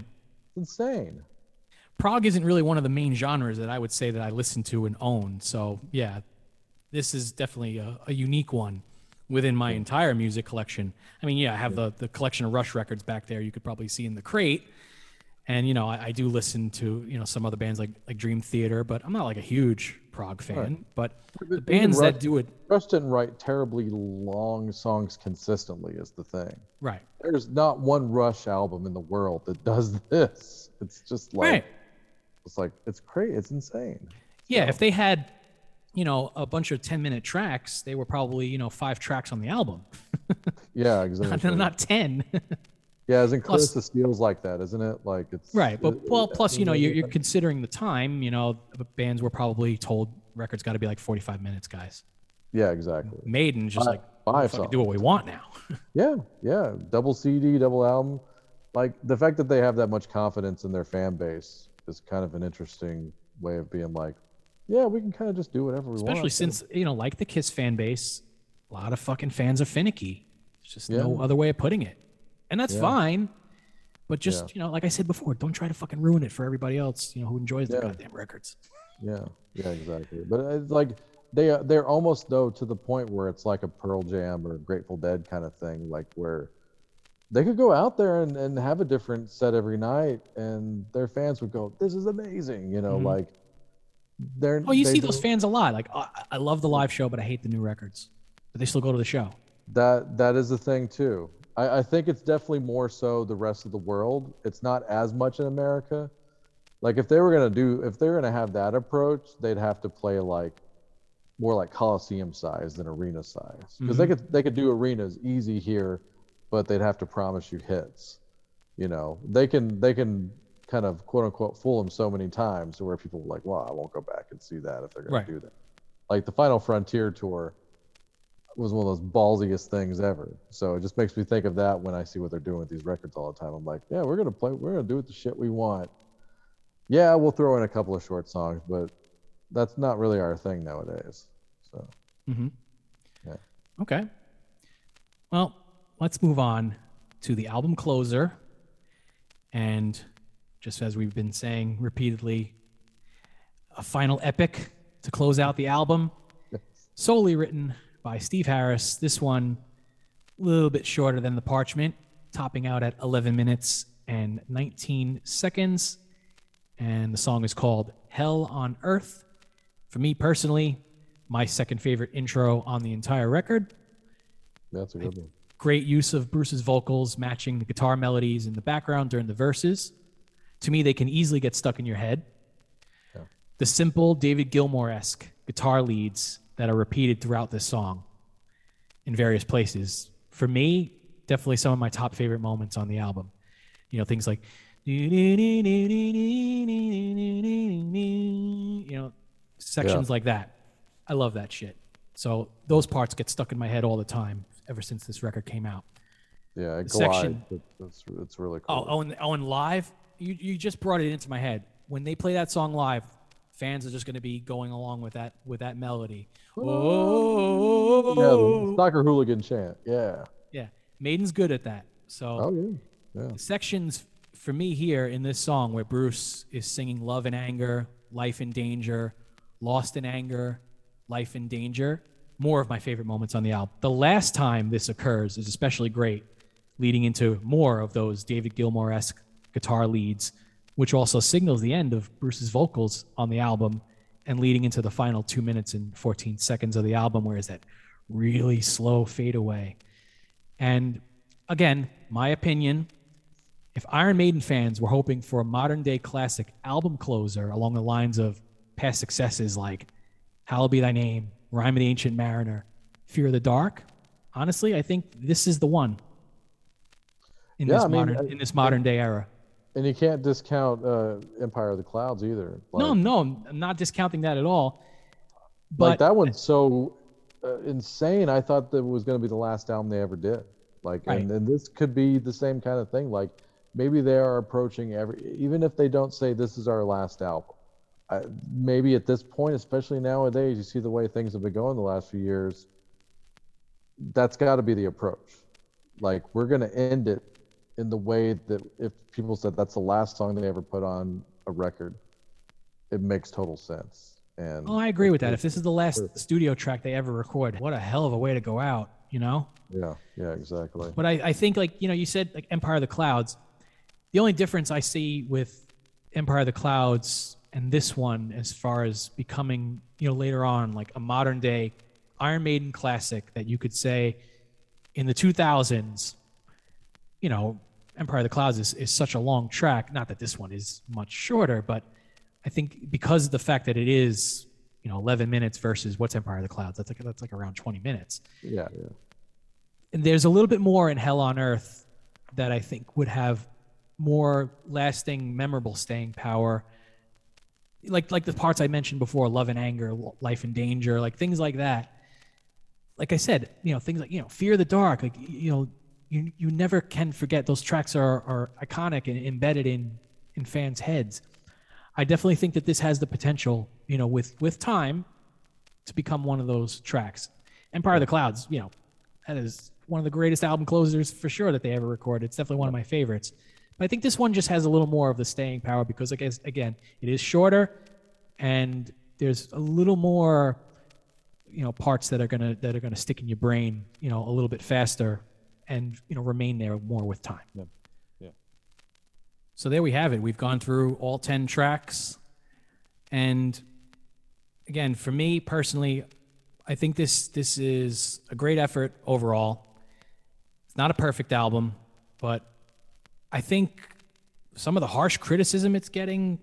It's insane. Prog isn't really one of the main genres that I would say that I listen to and own. So yeah, this is definitely a, a unique one within my entire music collection. I mean, yeah, I have yeah. the, the collection of Rush records back there. You could probably see in the crate, And, you know, I, I do listen to, you know, some other bands like like Dream Theater, but I'm not like a huge prog fan. Right. But the bands Rush, that do it... Rush didn't write terribly long songs consistently is the thing. Right. There's not one Rush album in the world that does this. It's just like... Right. It's like, it's crazy. It's insane. Yeah, so. If they had, you know, a bunch of ten-minute tracks, they were probably, you know, five tracks on the album. Yeah, exactly. Not, not ten. Yeah, isn't Chris the Steel's like that, isn't it? Like it's right, but it, well, plus you know you're, you're considering the time. You know, bands were probably told records got to be like forty-five minutes, guys. Yeah, exactly. Maiden just five, like five do what we want now. Yeah, yeah, double C D, double album. Like the fact that they have that much confidence in their fan base is kind of an interesting way of being like, yeah, we can kind of just do whatever we Especially want. Especially since you know, like the KISS fan base, a lot of fucking fans are finicky. There's just yeah. no other way of putting it. And that's yeah. fine, but just, yeah. you know, like I said before, don't try to fucking ruin it for everybody else, you know, who enjoys yeah. the goddamn records. Yeah, yeah, exactly. But it's like, they, they're almost, though, to the point where it's like a Pearl Jam or Grateful Dead kind of thing, like where they could go out there and, and have a different set every night, and their fans would go, this is amazing, you know, mm-hmm. like, they're... Oh, you they see those fans a lot. Like, oh, I love the live show, but I hate the new records. But they still go to the show. That That is the thing, too. I think it's definitely more so the rest of the world. It's not as much in America. Like if they were gonna do, if they're gonna have that approach, they'd have to play like more like Coliseum size than arena size. Because mm-hmm. they could they could do arenas easy here, but they'd have to promise you hits. You know, they can they can kind of quote unquote fool them so many times to where people are like, well, I won't go back and see that if they're gonna right. do that. Like the Final Frontier tour was one of those ballsiest things ever. So it just makes me think of that when I see what they're doing with these records all the time. I'm like, yeah, we're gonna play, we're gonna do it the shit we want. Yeah, we'll throw in a couple of short songs, but that's not really our thing nowadays. So, mm-hmm. yeah. Okay. Well, let's move on to the album closer. And just as we've been saying repeatedly, a final epic to close out the album, yes. solely written by Steve Harris. This one a little bit shorter than The Parchment, topping out at eleven minutes and nineteen seconds. And the song is called Hell on Earth. For me personally, my second favorite intro on the entire record. That's a good one. Great use of Bruce's vocals matching the guitar melodies in the background during the verses. To me, they can easily get stuck in your head. Yeah. The simple David Gilmour-esque guitar leads that are repeated throughout this song in various places. For me, definitely some of my top favorite moments on the album. You know, things like, you know, sections yeah. like that. I love that shit. So those parts get stuck in my head all the time ever since this record came out. Yeah, it section, it's, it's really cool. Oh, oh, and, oh, and live, you, you just brought it into my head. When they play that song live, fans are just going to be going along with that with that melody. Oh, yeah, the soccer hooligan chant. Yeah, yeah. Maiden's good at that. So, oh, yeah. Yeah. The sections for me here in this song where Bruce is singing "Love and Anger," "Life in Danger," "Lost in Anger," "Life in Danger." More of my favorite moments on the album. The last time this occurs is especially great, leading into more of those David Gilmour-esque guitar leads, which also signals the end of Bruce's vocals on the album and leading into the final two minutes and fourteen seconds of the album, where is that really slow fadeaway. And again, my opinion, if Iron Maiden fans were hoping for a modern day classic album closer along the lines of past successes like Hallowed Be Thy Name, Rime of the Ancient Mariner, Fear of the Dark, honestly, I think this is the one in, yeah, this, I mean, modern, I, in this modern day era. And you can't discount uh, Empire of the Clouds either. Like, no, no, I'm not discounting that at all. But like that one's so uh, insane. I thought that it was going to be the last album they ever did. Like, right. and, and this could be the same kind of thing. Like, maybe they are approaching every, even if they don't say this is our last album. I, maybe at this point, especially nowadays, you see the way things have been going the last few years. That's got to be the approach. Like, we're going to end it in the way that if people said that's the last song they ever put on a record, it makes total sense. And oh, I agree with that. If this is the last studio track they ever record, what a hell of a way to go out, you know? Yeah, yeah, exactly. But I, I think, like, you know, you said like Empire of the Clouds, The only difference I see with Empire of the Clouds and this one, as far as becoming, you know, later on, like a modern day Iron Maiden classic that you could say in the two thousands, you know, Empire of the Clouds is, is such a long track. Not that this one is much shorter, but I think because of the fact that it is, you know, eleven minutes versus what's Empire of the Clouds, that's like, that's like around twenty minutes. Yeah, yeah. And there's a little bit more in Hell on Earth that I think would have more lasting, memorable staying power. Like, like the parts I mentioned before, love and anger, life and danger, like things like that. Like I said, you know, things like, you know, Fear of the Dark, like, you know, you you never can forget. Those tracks are are iconic and embedded in in fans' heads. I definitely think that this has the potential, you know, with with time to become one of those tracks. Empire of the Clouds, you know, that is one of the greatest album closers for sure that they ever recorded. It's definitely one of my favorites. But I think this one just has a little more of the staying power because, I guess, again, it is shorter and there's a little more, you know, parts that are going to, that are going to stick in your brain, you know, a little bit faster and, you know, remain there more with time. Yeah. Yeah. So there we have it. We've gone through all ten tracks. And again, for me personally, I think this, this is a great effort overall. It's not a perfect album, but I think some of the harsh criticism it's getting,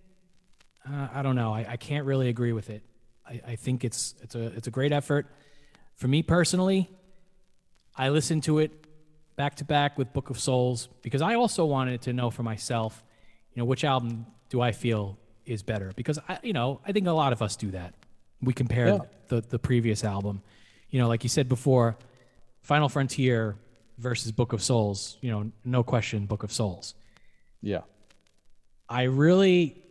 uh, I don't know. I, I can't really agree with it. I, I think it's it's a it's a great effort. For me personally, I listened to it back to back with Book of Souls because I also wanted to know for myself, you know, which album do I feel is better? Because I, you know, I think a lot of us do that. We compare yeah. the the previous album, you know, like you said before, Final Frontier versus Book of Souls, you know, no question, Book of Souls. Yeah. I really,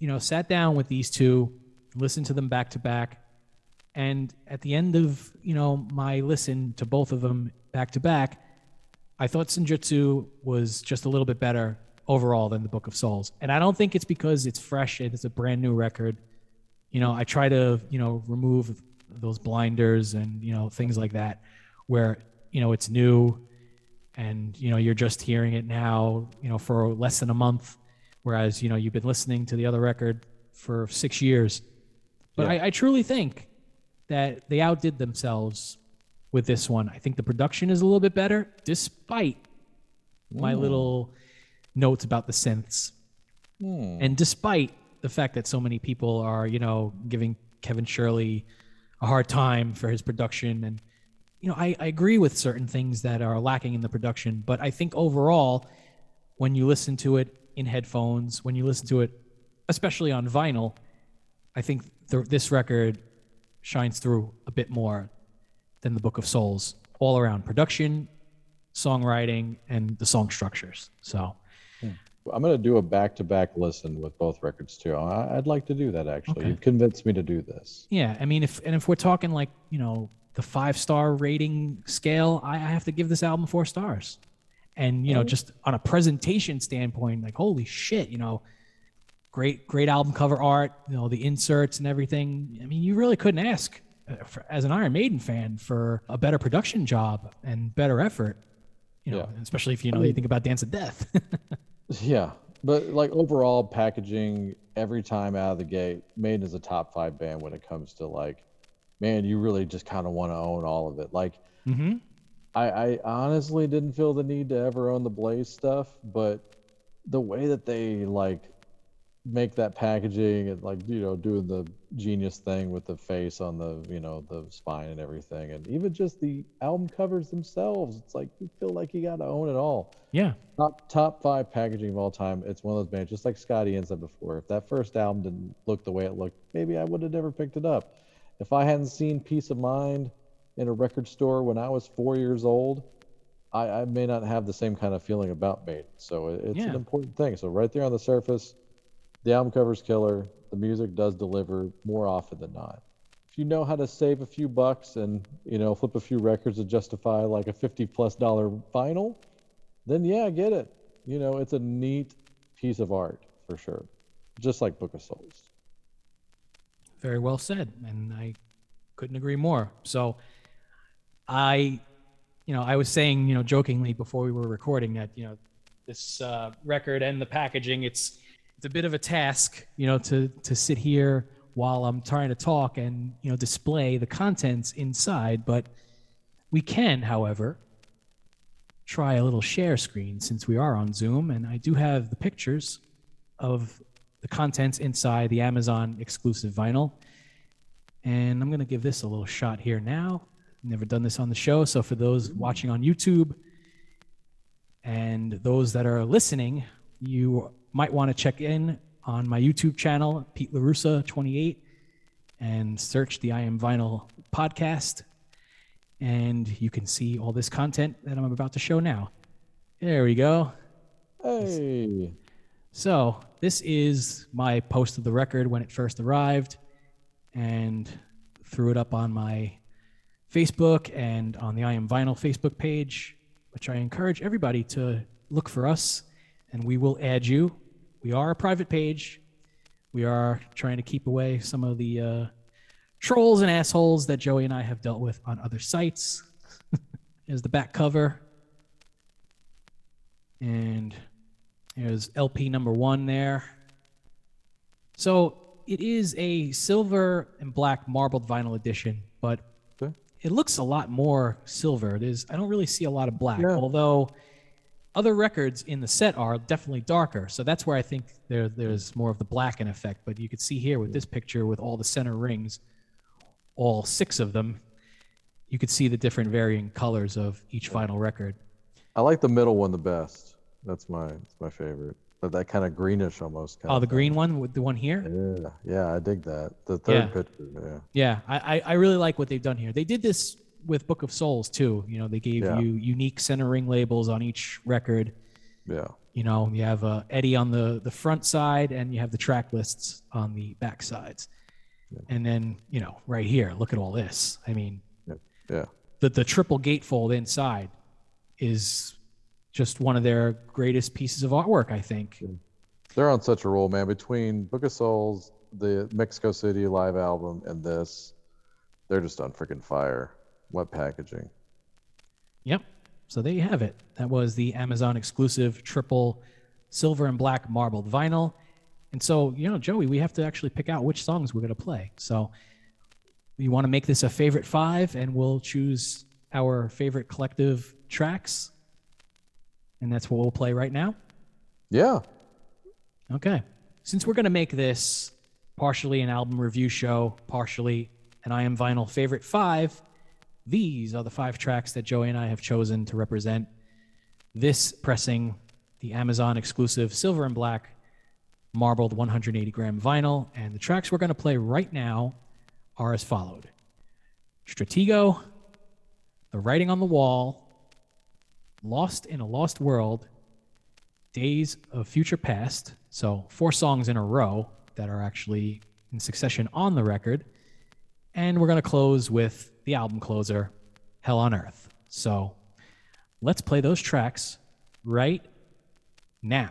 you know, sat down with these two, listened to them back to back, and at the end of, you know, my listen to both of them back to back, I thought Senjutsu was just a little bit better overall than the Book of Souls. And I don't think it's because it's fresh and it's a brand new record. You know, I try to, you know, remove those blinders and, you know, things like that where, you know, it's new and, you know, you're just hearing it now, you know, for less than a month, whereas, you know, you've been listening to the other record for six years. But yeah. I, I truly think that they outdid themselves with this one. I think the production is a little bit better, despite mm. my little notes about the synths. Mm. And despite the fact that so many people are, you know, giving Kevin Shirley a hard time for his production and, you know, I, I agree with certain things that are lacking in the production, but I think overall, when you listen to it in headphones, when you listen to it, especially on vinyl, I think th- this record shines through a bit more than the Book of Souls, all around production, songwriting, and the song structures. So hmm. I'm going to do a back-to-back listen with both records too. I, I'd like to do that actually. Okay. You've convinced me to do this. Yeah, I mean, if and if we're talking like, you know, the five-star rating scale, I have to give this album four stars. And, you know, just on a presentation standpoint, like, holy shit, you know, great, great album cover art, you know, the inserts and everything. I mean, you really couldn't ask uh, for, as an Iron Maiden fan for a better production job and better effort, you know, yeah. especially if, you know, I mean, you think about Dance of Death. yeah. But like overall packaging every time out of the gate, Maiden is a top five band when it comes to like, man, you really just kind of want to own all of it. Like, mm-hmm. I, I honestly didn't feel the need to ever own the Blaze stuff, but the way that they like make that packaging and like, you know, doing the genius thing with the face on the, you know, the spine and everything, and even just the album covers themselves, it's like you feel like you got to own it all. Yeah. Top, top five packaging of all time. It's one of those bands, just like Scott Ian said before, if that first album didn't look the way it looked, maybe I would have never picked it up. If I hadn't seen Peace of Mind in a record store when I was four years old, I, I may not have the same kind of feeling about Maiden. So it, it's yeah. an important thing. So right there on the surface, the album cover's killer. The music does deliver more often than not. If you know how to save a few bucks and, you know, flip a few records to justify like a fifty plus dollar vinyl, then yeah, get it. You know, it's a neat piece of art for sure. Just like Book of Souls. Very well said, and I couldn't agree more. So I, you know, I was saying, you know, jokingly before we were recording that, you know, this uh, record and the packaging. It's it's a bit of a task, you know, to to sit here while I'm trying to talk and, you know, display the contents inside. But we can, however, try a little share screen since we are on Zoom, and I do have the pictures of the contents inside the Amazon exclusive vinyl. And I'm going to give this a little shot here now. Never done this on the show, so for those watching on YouTube and those that are listening, you might want to check in on my YouTube channel, Pete LaRussa twenty-eight, and search the I Am Vinyl podcast, and you can see all this content that I'm about to show now. There we go. Hey. So this is my post of the record when it first arrived, and threw it up on my Facebook and on the I Am Vinyl Facebook page, which I encourage everybody to look for us, and we will add you. We are a private page. We are trying to keep away some of the uh, trolls and assholes that Joey and I have dealt with on other sites. Here's the back cover. And here's L P number one there. So it is a silver and black marbled vinyl edition, but it looks a lot more silver. It is. I don't really see a lot of black, yeah. Although other records in the set are definitely darker. So that's where I think there there's more of the black in effect. But you can see here with this picture with all the center rings, all six of them, you could see the different varying colors of each vinyl record. I like the middle one the best. That's my that's my favorite. But that kind of greenish almost. Kind oh, of the green one with the one here? Yeah, yeah, I dig that. The third yeah. picture, yeah. Yeah, I, I really like what they've done here. They did this with Book of Souls, too. You know, they gave yeah. you unique center ring labels on each record. Yeah. You know, you have uh, Eddie on the, the front side, and you have the track lists on the back sides. Yeah. And then, you know, right here, look at all this. I mean, yeah. yeah. The, the triple gatefold inside is just one of their greatest pieces of artwork, I think. They're on such a roll, man. Between Book of Souls, the Mexico City live album, and this, they're just on freaking fire. What packaging. Yep. So there you have it. That was the Amazon exclusive triple silver and black marbled vinyl. And so, you know, Joey, we have to actually pick out which songs we're going to play. So you want to make this a favorite five, and we'll choose our favorite collective tracks. And that's what we'll play right now? Yeah. Okay. Since we're going to make this partially an album review show, partially an I Am Vinyl favorite five, these are the five tracks that Joey and I have chosen to represent this pressing, the Amazon exclusive silver and black marbled one hundred eighty gram vinyl. And the tracks we're going to play right now are as followed: Stratego, The Writing on the Wall, Lost in a Lost World, Days of Future Past, so four songs in a row that are actually in succession on the record, and we're going to close with the album closer, Hell on Earth. So let's play those tracks right now.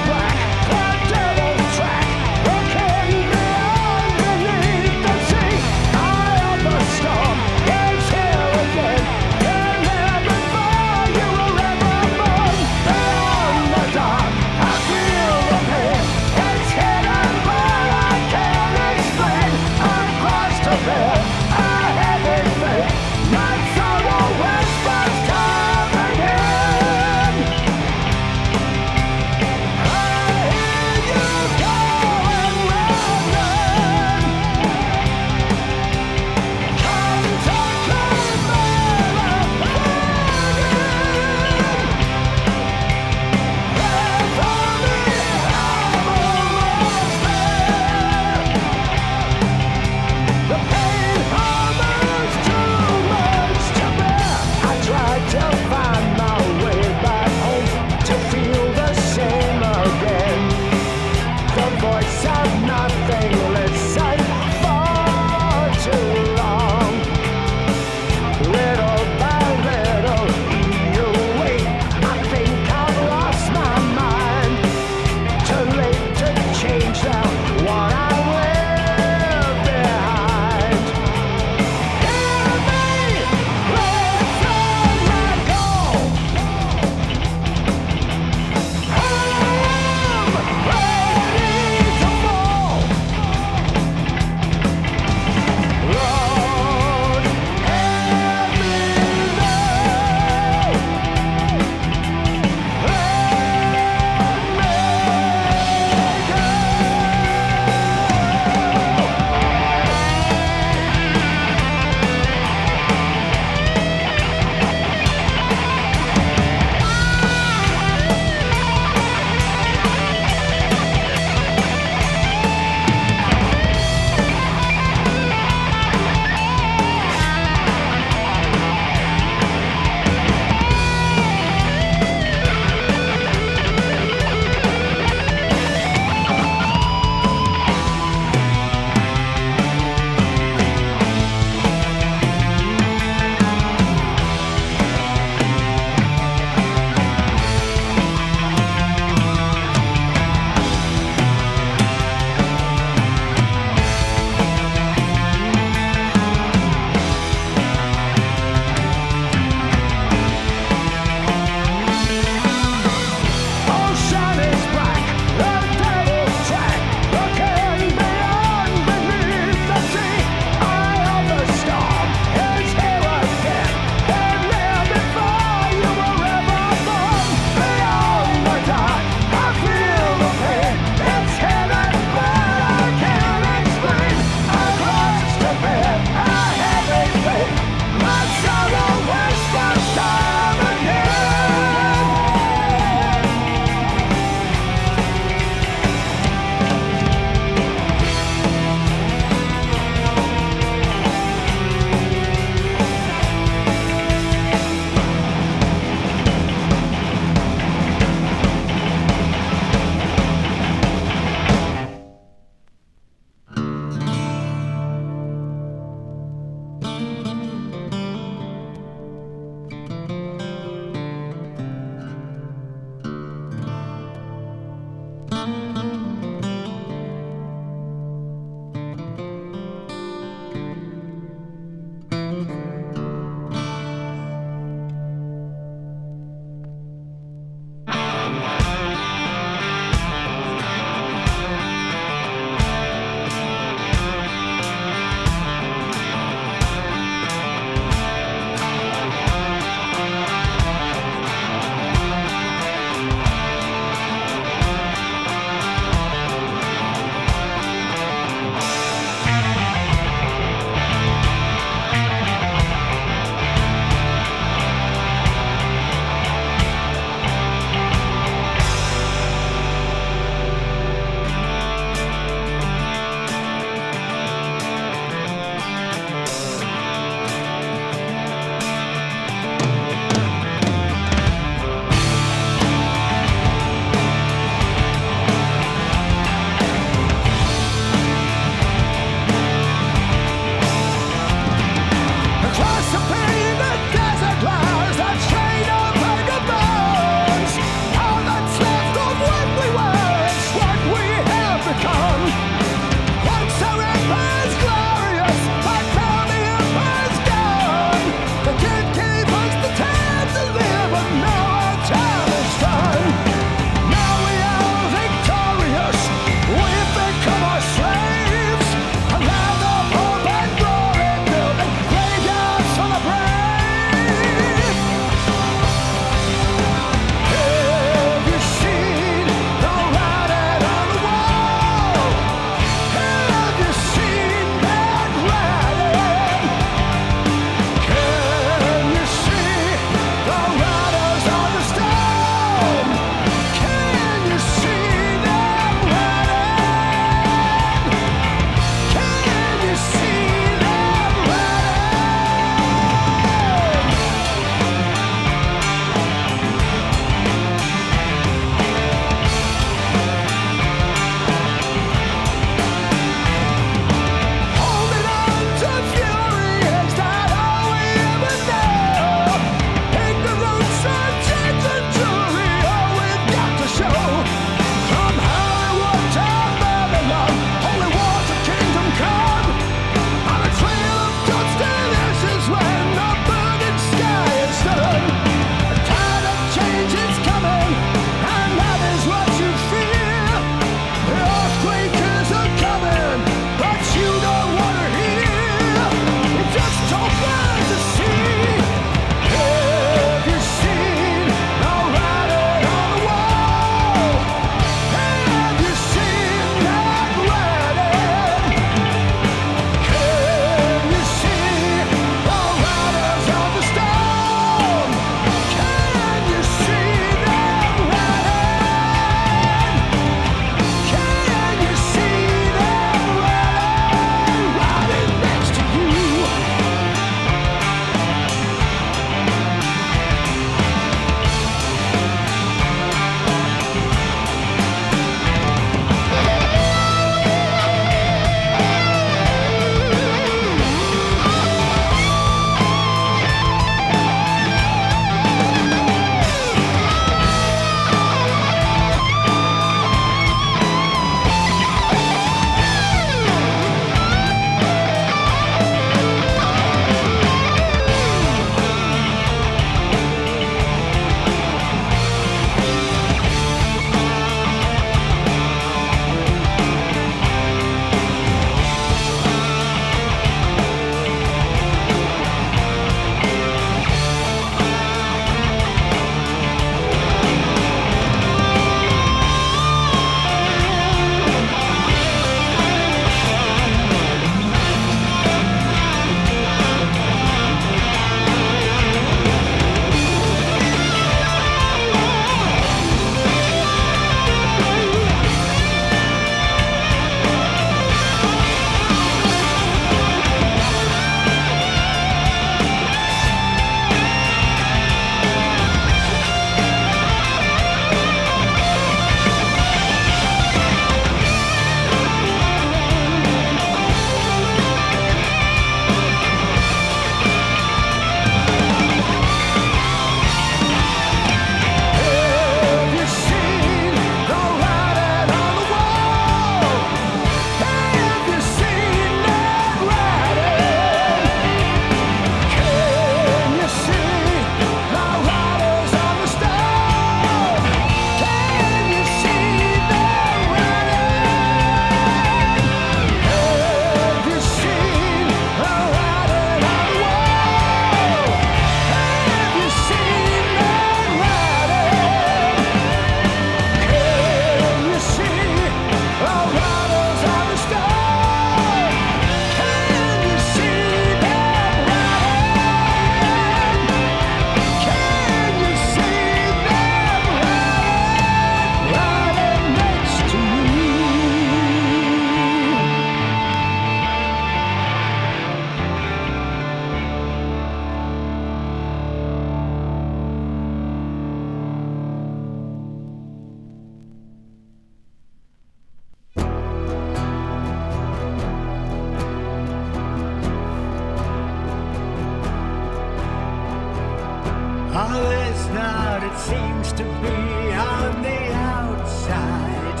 to be on the outside.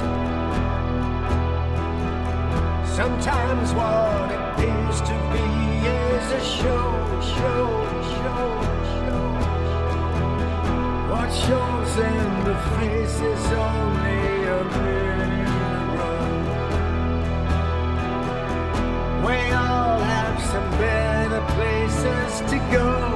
Sometimes what appears to be is a show, show, show, show. What shows in the face is only a mirror. We all have some better places to go.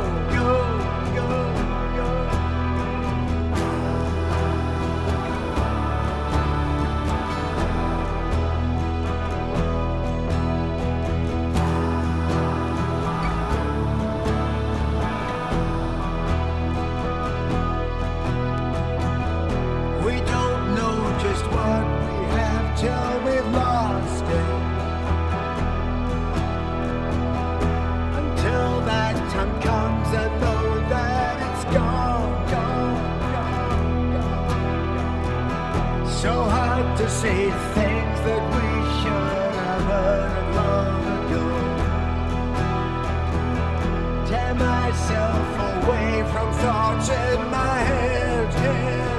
Say things that we should have heard long ago. Tear myself away from thoughts in my head, head, head,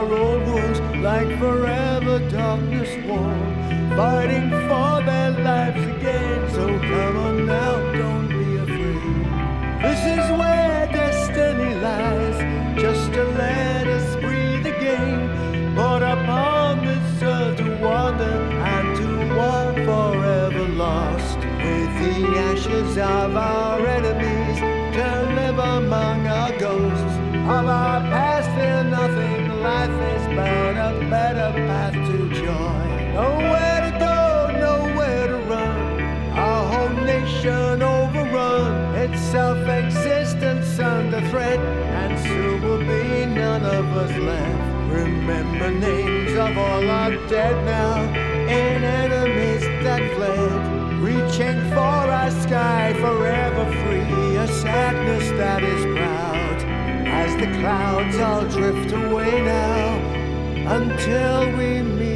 our old wounds like forever darkness worn, fighting for their lives again. So come on now, don't be afraid. This is where destiny lies, just to let us breathe again. Put upon this earth to wander and to walk forever lost, with the ashes of our enemies to live among our ghosts. Of our past fear nothing, life is but a better path to joy. Nowhere to go, nowhere to run, our whole nation overrun, its self-existence under threat, and soon will be none of us left. Remember names of all our dead now, and enemies that fled, reaching for our sky forever free, a sadness that is proud. As the clouds all drift away now, until we meet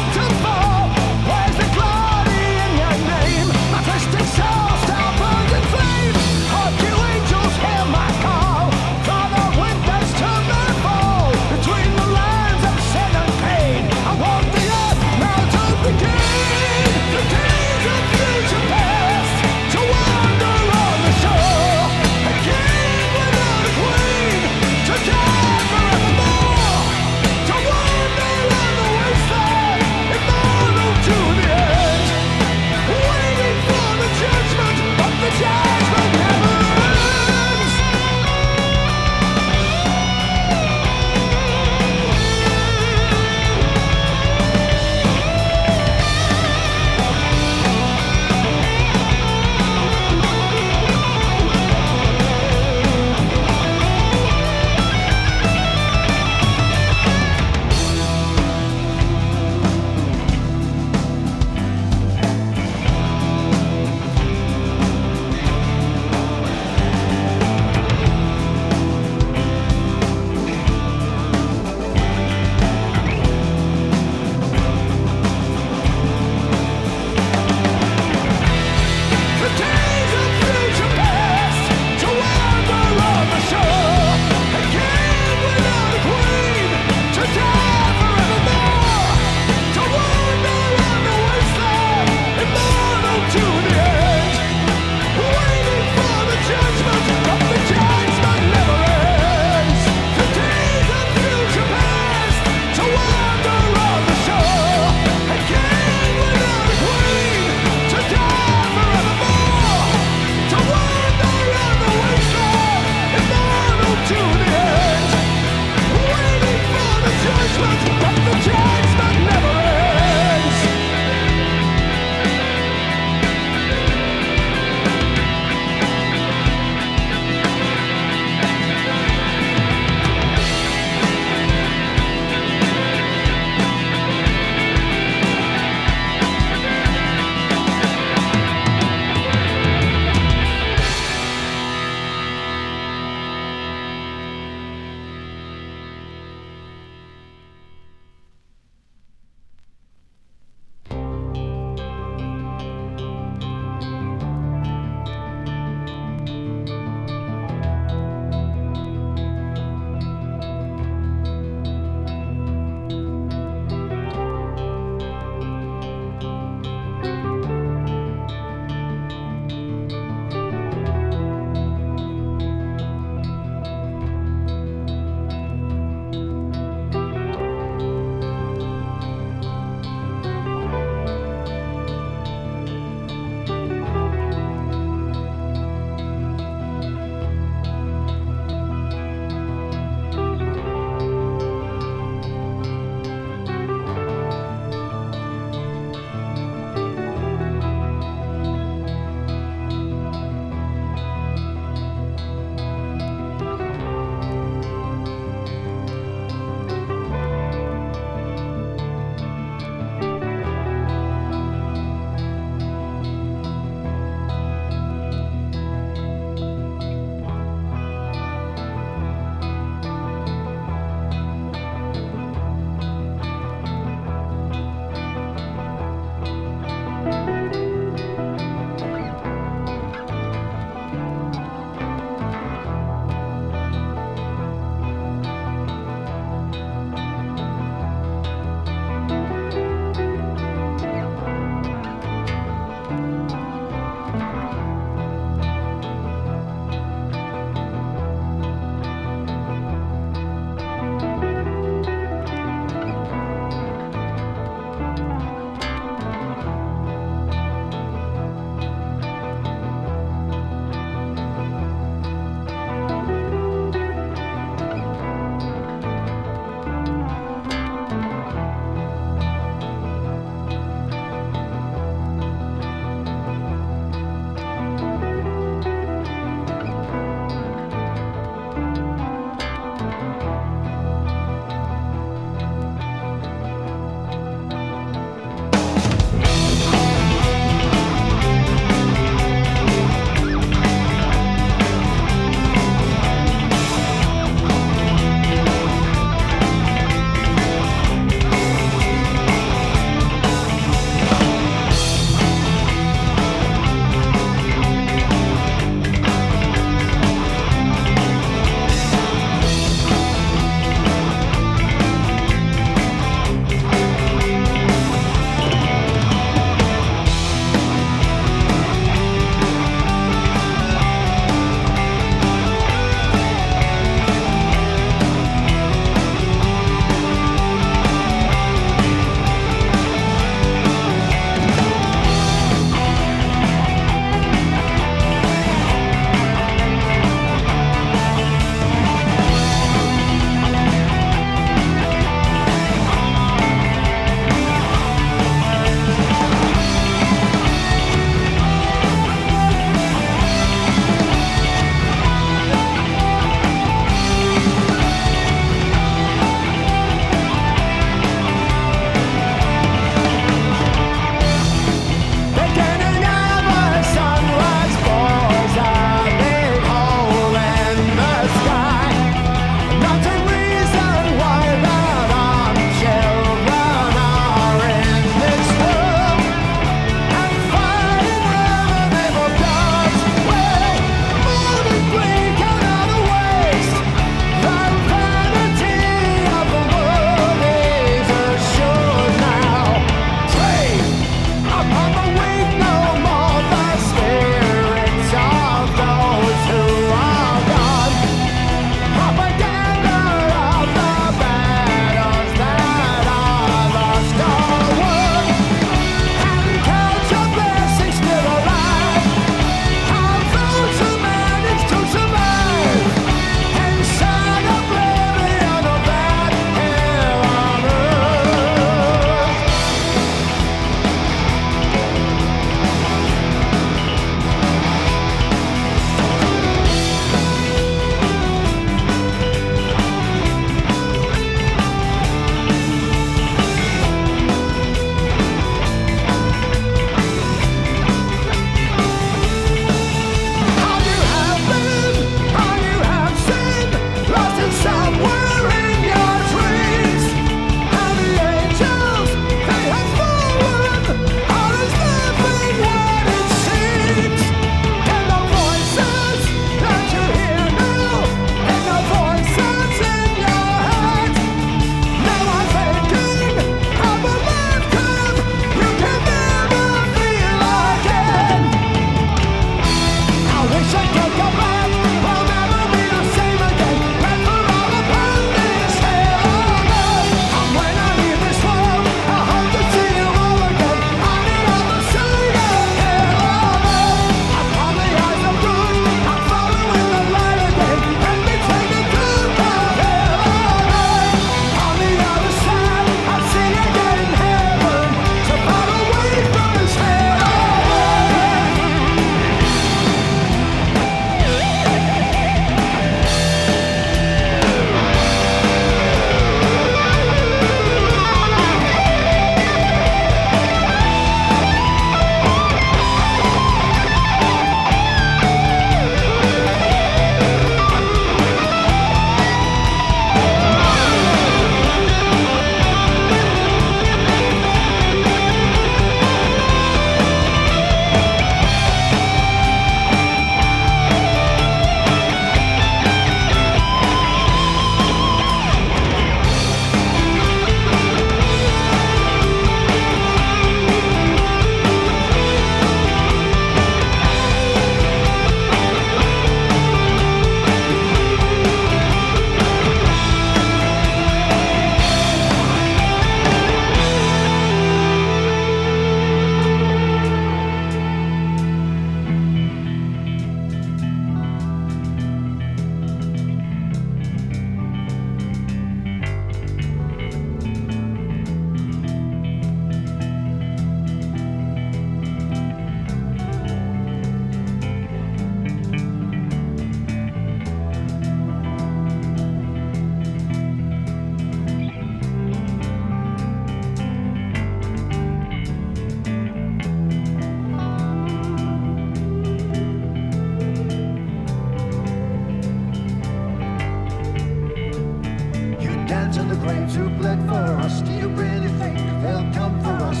claim to plead for us. Do you really think they'll come for us?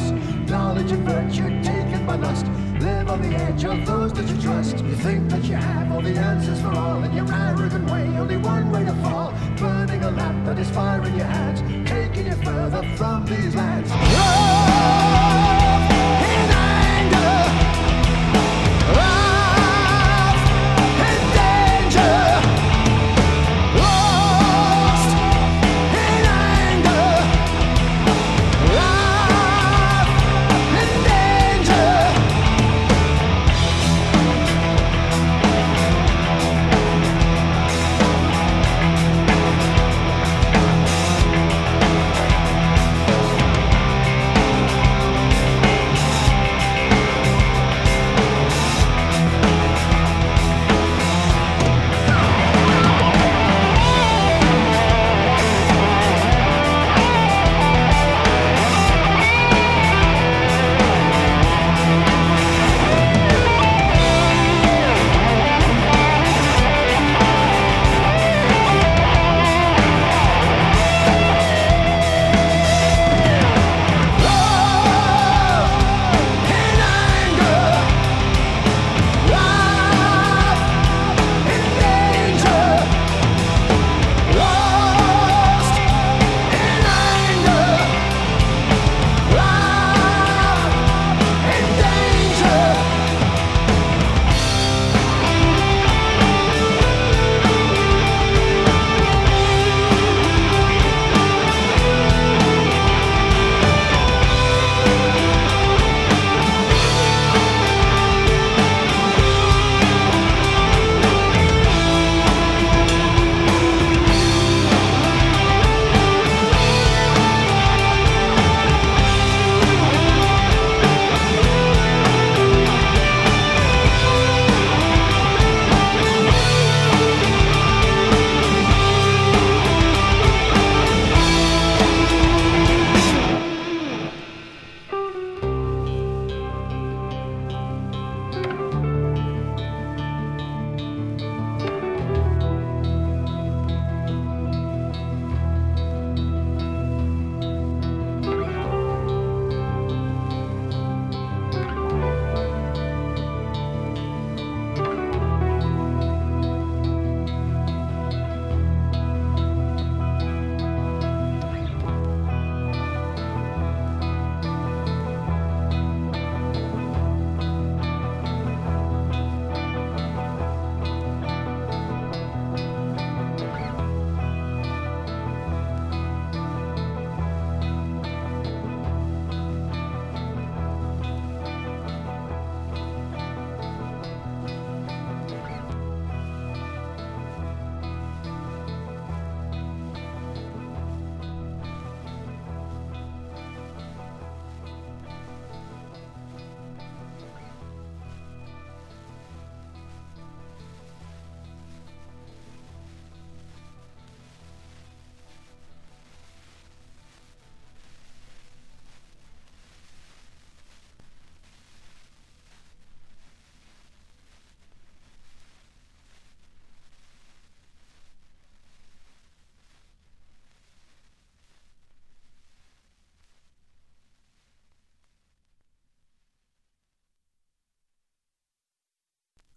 Knowledge and virtue taken by lust. Live on the edge of those that you trust. You think that you have all the answers for all. In your arrogant way, only one way to fall. Burning a lamp that is fire in your hands. Taking you further from these lands. Love in anger. Love.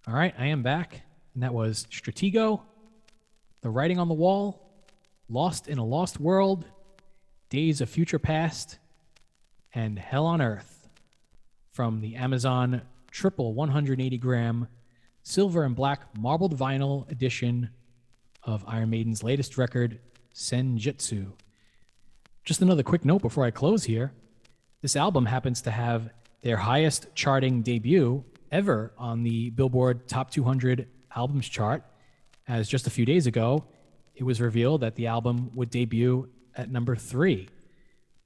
All right, I am back, and that was Stratego, The Writing on the Wall, Lost in a Lost World, Days of Future Past, and Hell on Earth from the Amazon triple one hundred eighty gram silver and black marbled vinyl edition of Iron Maiden's latest record, Senjutsu. Just another quick note before I close here. This album happens to have their highest charting debut ever on the Billboard Top two hundred Albums chart, as just a few days ago, it was revealed that the album would debut at number three.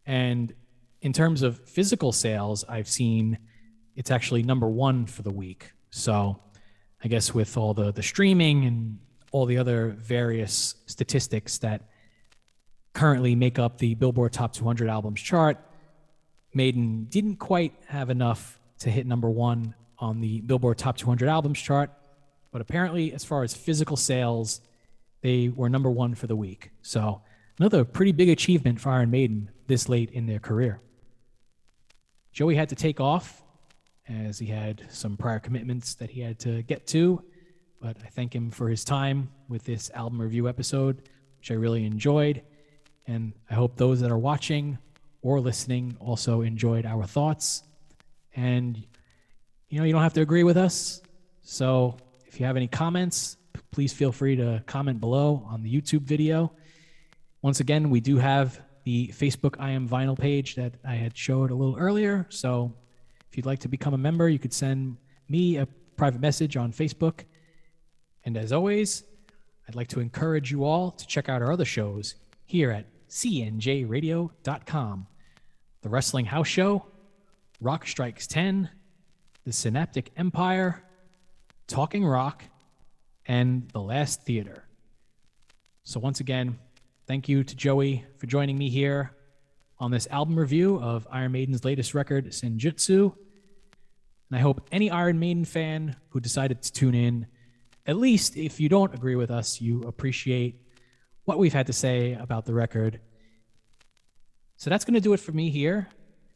And in terms of physical sales, I've seen it's actually number one for the week. So I guess with all the, the streaming and all the other various statistics that currently make up the Billboard Top two hundred Albums chart, Maiden didn't quite have enough to hit number one on the Billboard Top two hundred Albums chart, but apparently as far as physical sales, they were number one for the week. So Another pretty big achievement for Iron Maiden this late in their career. Joey had to take off as he had some prior commitments that he had to get to, but I thank him for his time with this album review episode, which I really enjoyed. And I hope those that are watching or listening also enjoyed our thoughts. And, you know, you don't have to agree with us. So if you have any comments, please feel free to comment below on the YouTube video. Once again, we do have the Facebook I Am Vinyl page that I had showed a little earlier. So if you'd like to become a member, you could send me a private message on Facebook. And as always, I'd like to encourage you all to check out our other shows here at c n j radio dot com. The Wrestling House Show, Rock Strikes ten, The Synaptic Empire, Talking Rock, and The Last Theater. So once again, thank you to Joey for joining me here on this album review of Iron Maiden's latest record, Senjutsu. And I hope any Iron Maiden fan who decided to tune in, at least if you don't agree with us, you appreciate what we've had to say about the record. So that's going to do it for me here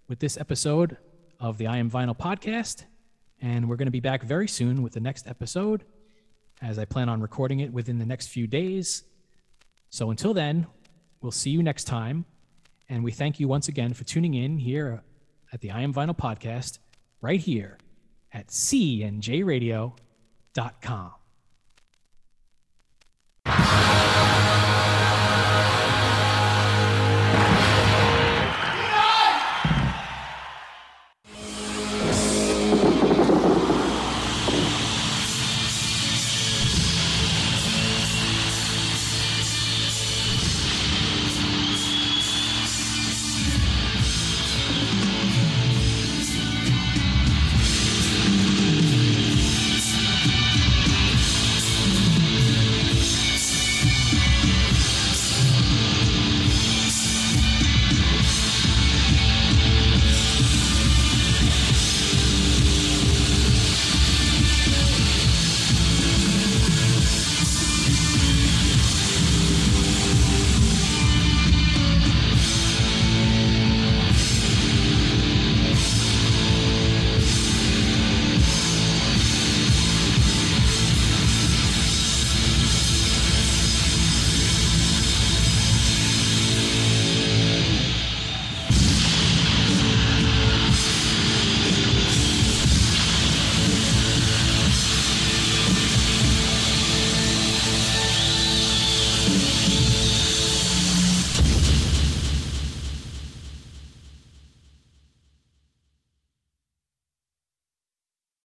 with this episode of the I Am Vinyl podcast. And we're going to be back very soon with the next episode, as I plan on recording it within the next few days. So until then, we'll see you next time. And we thank you once again for tuning in here at the I Am Vinyl podcast, right here at c n j radio dot com.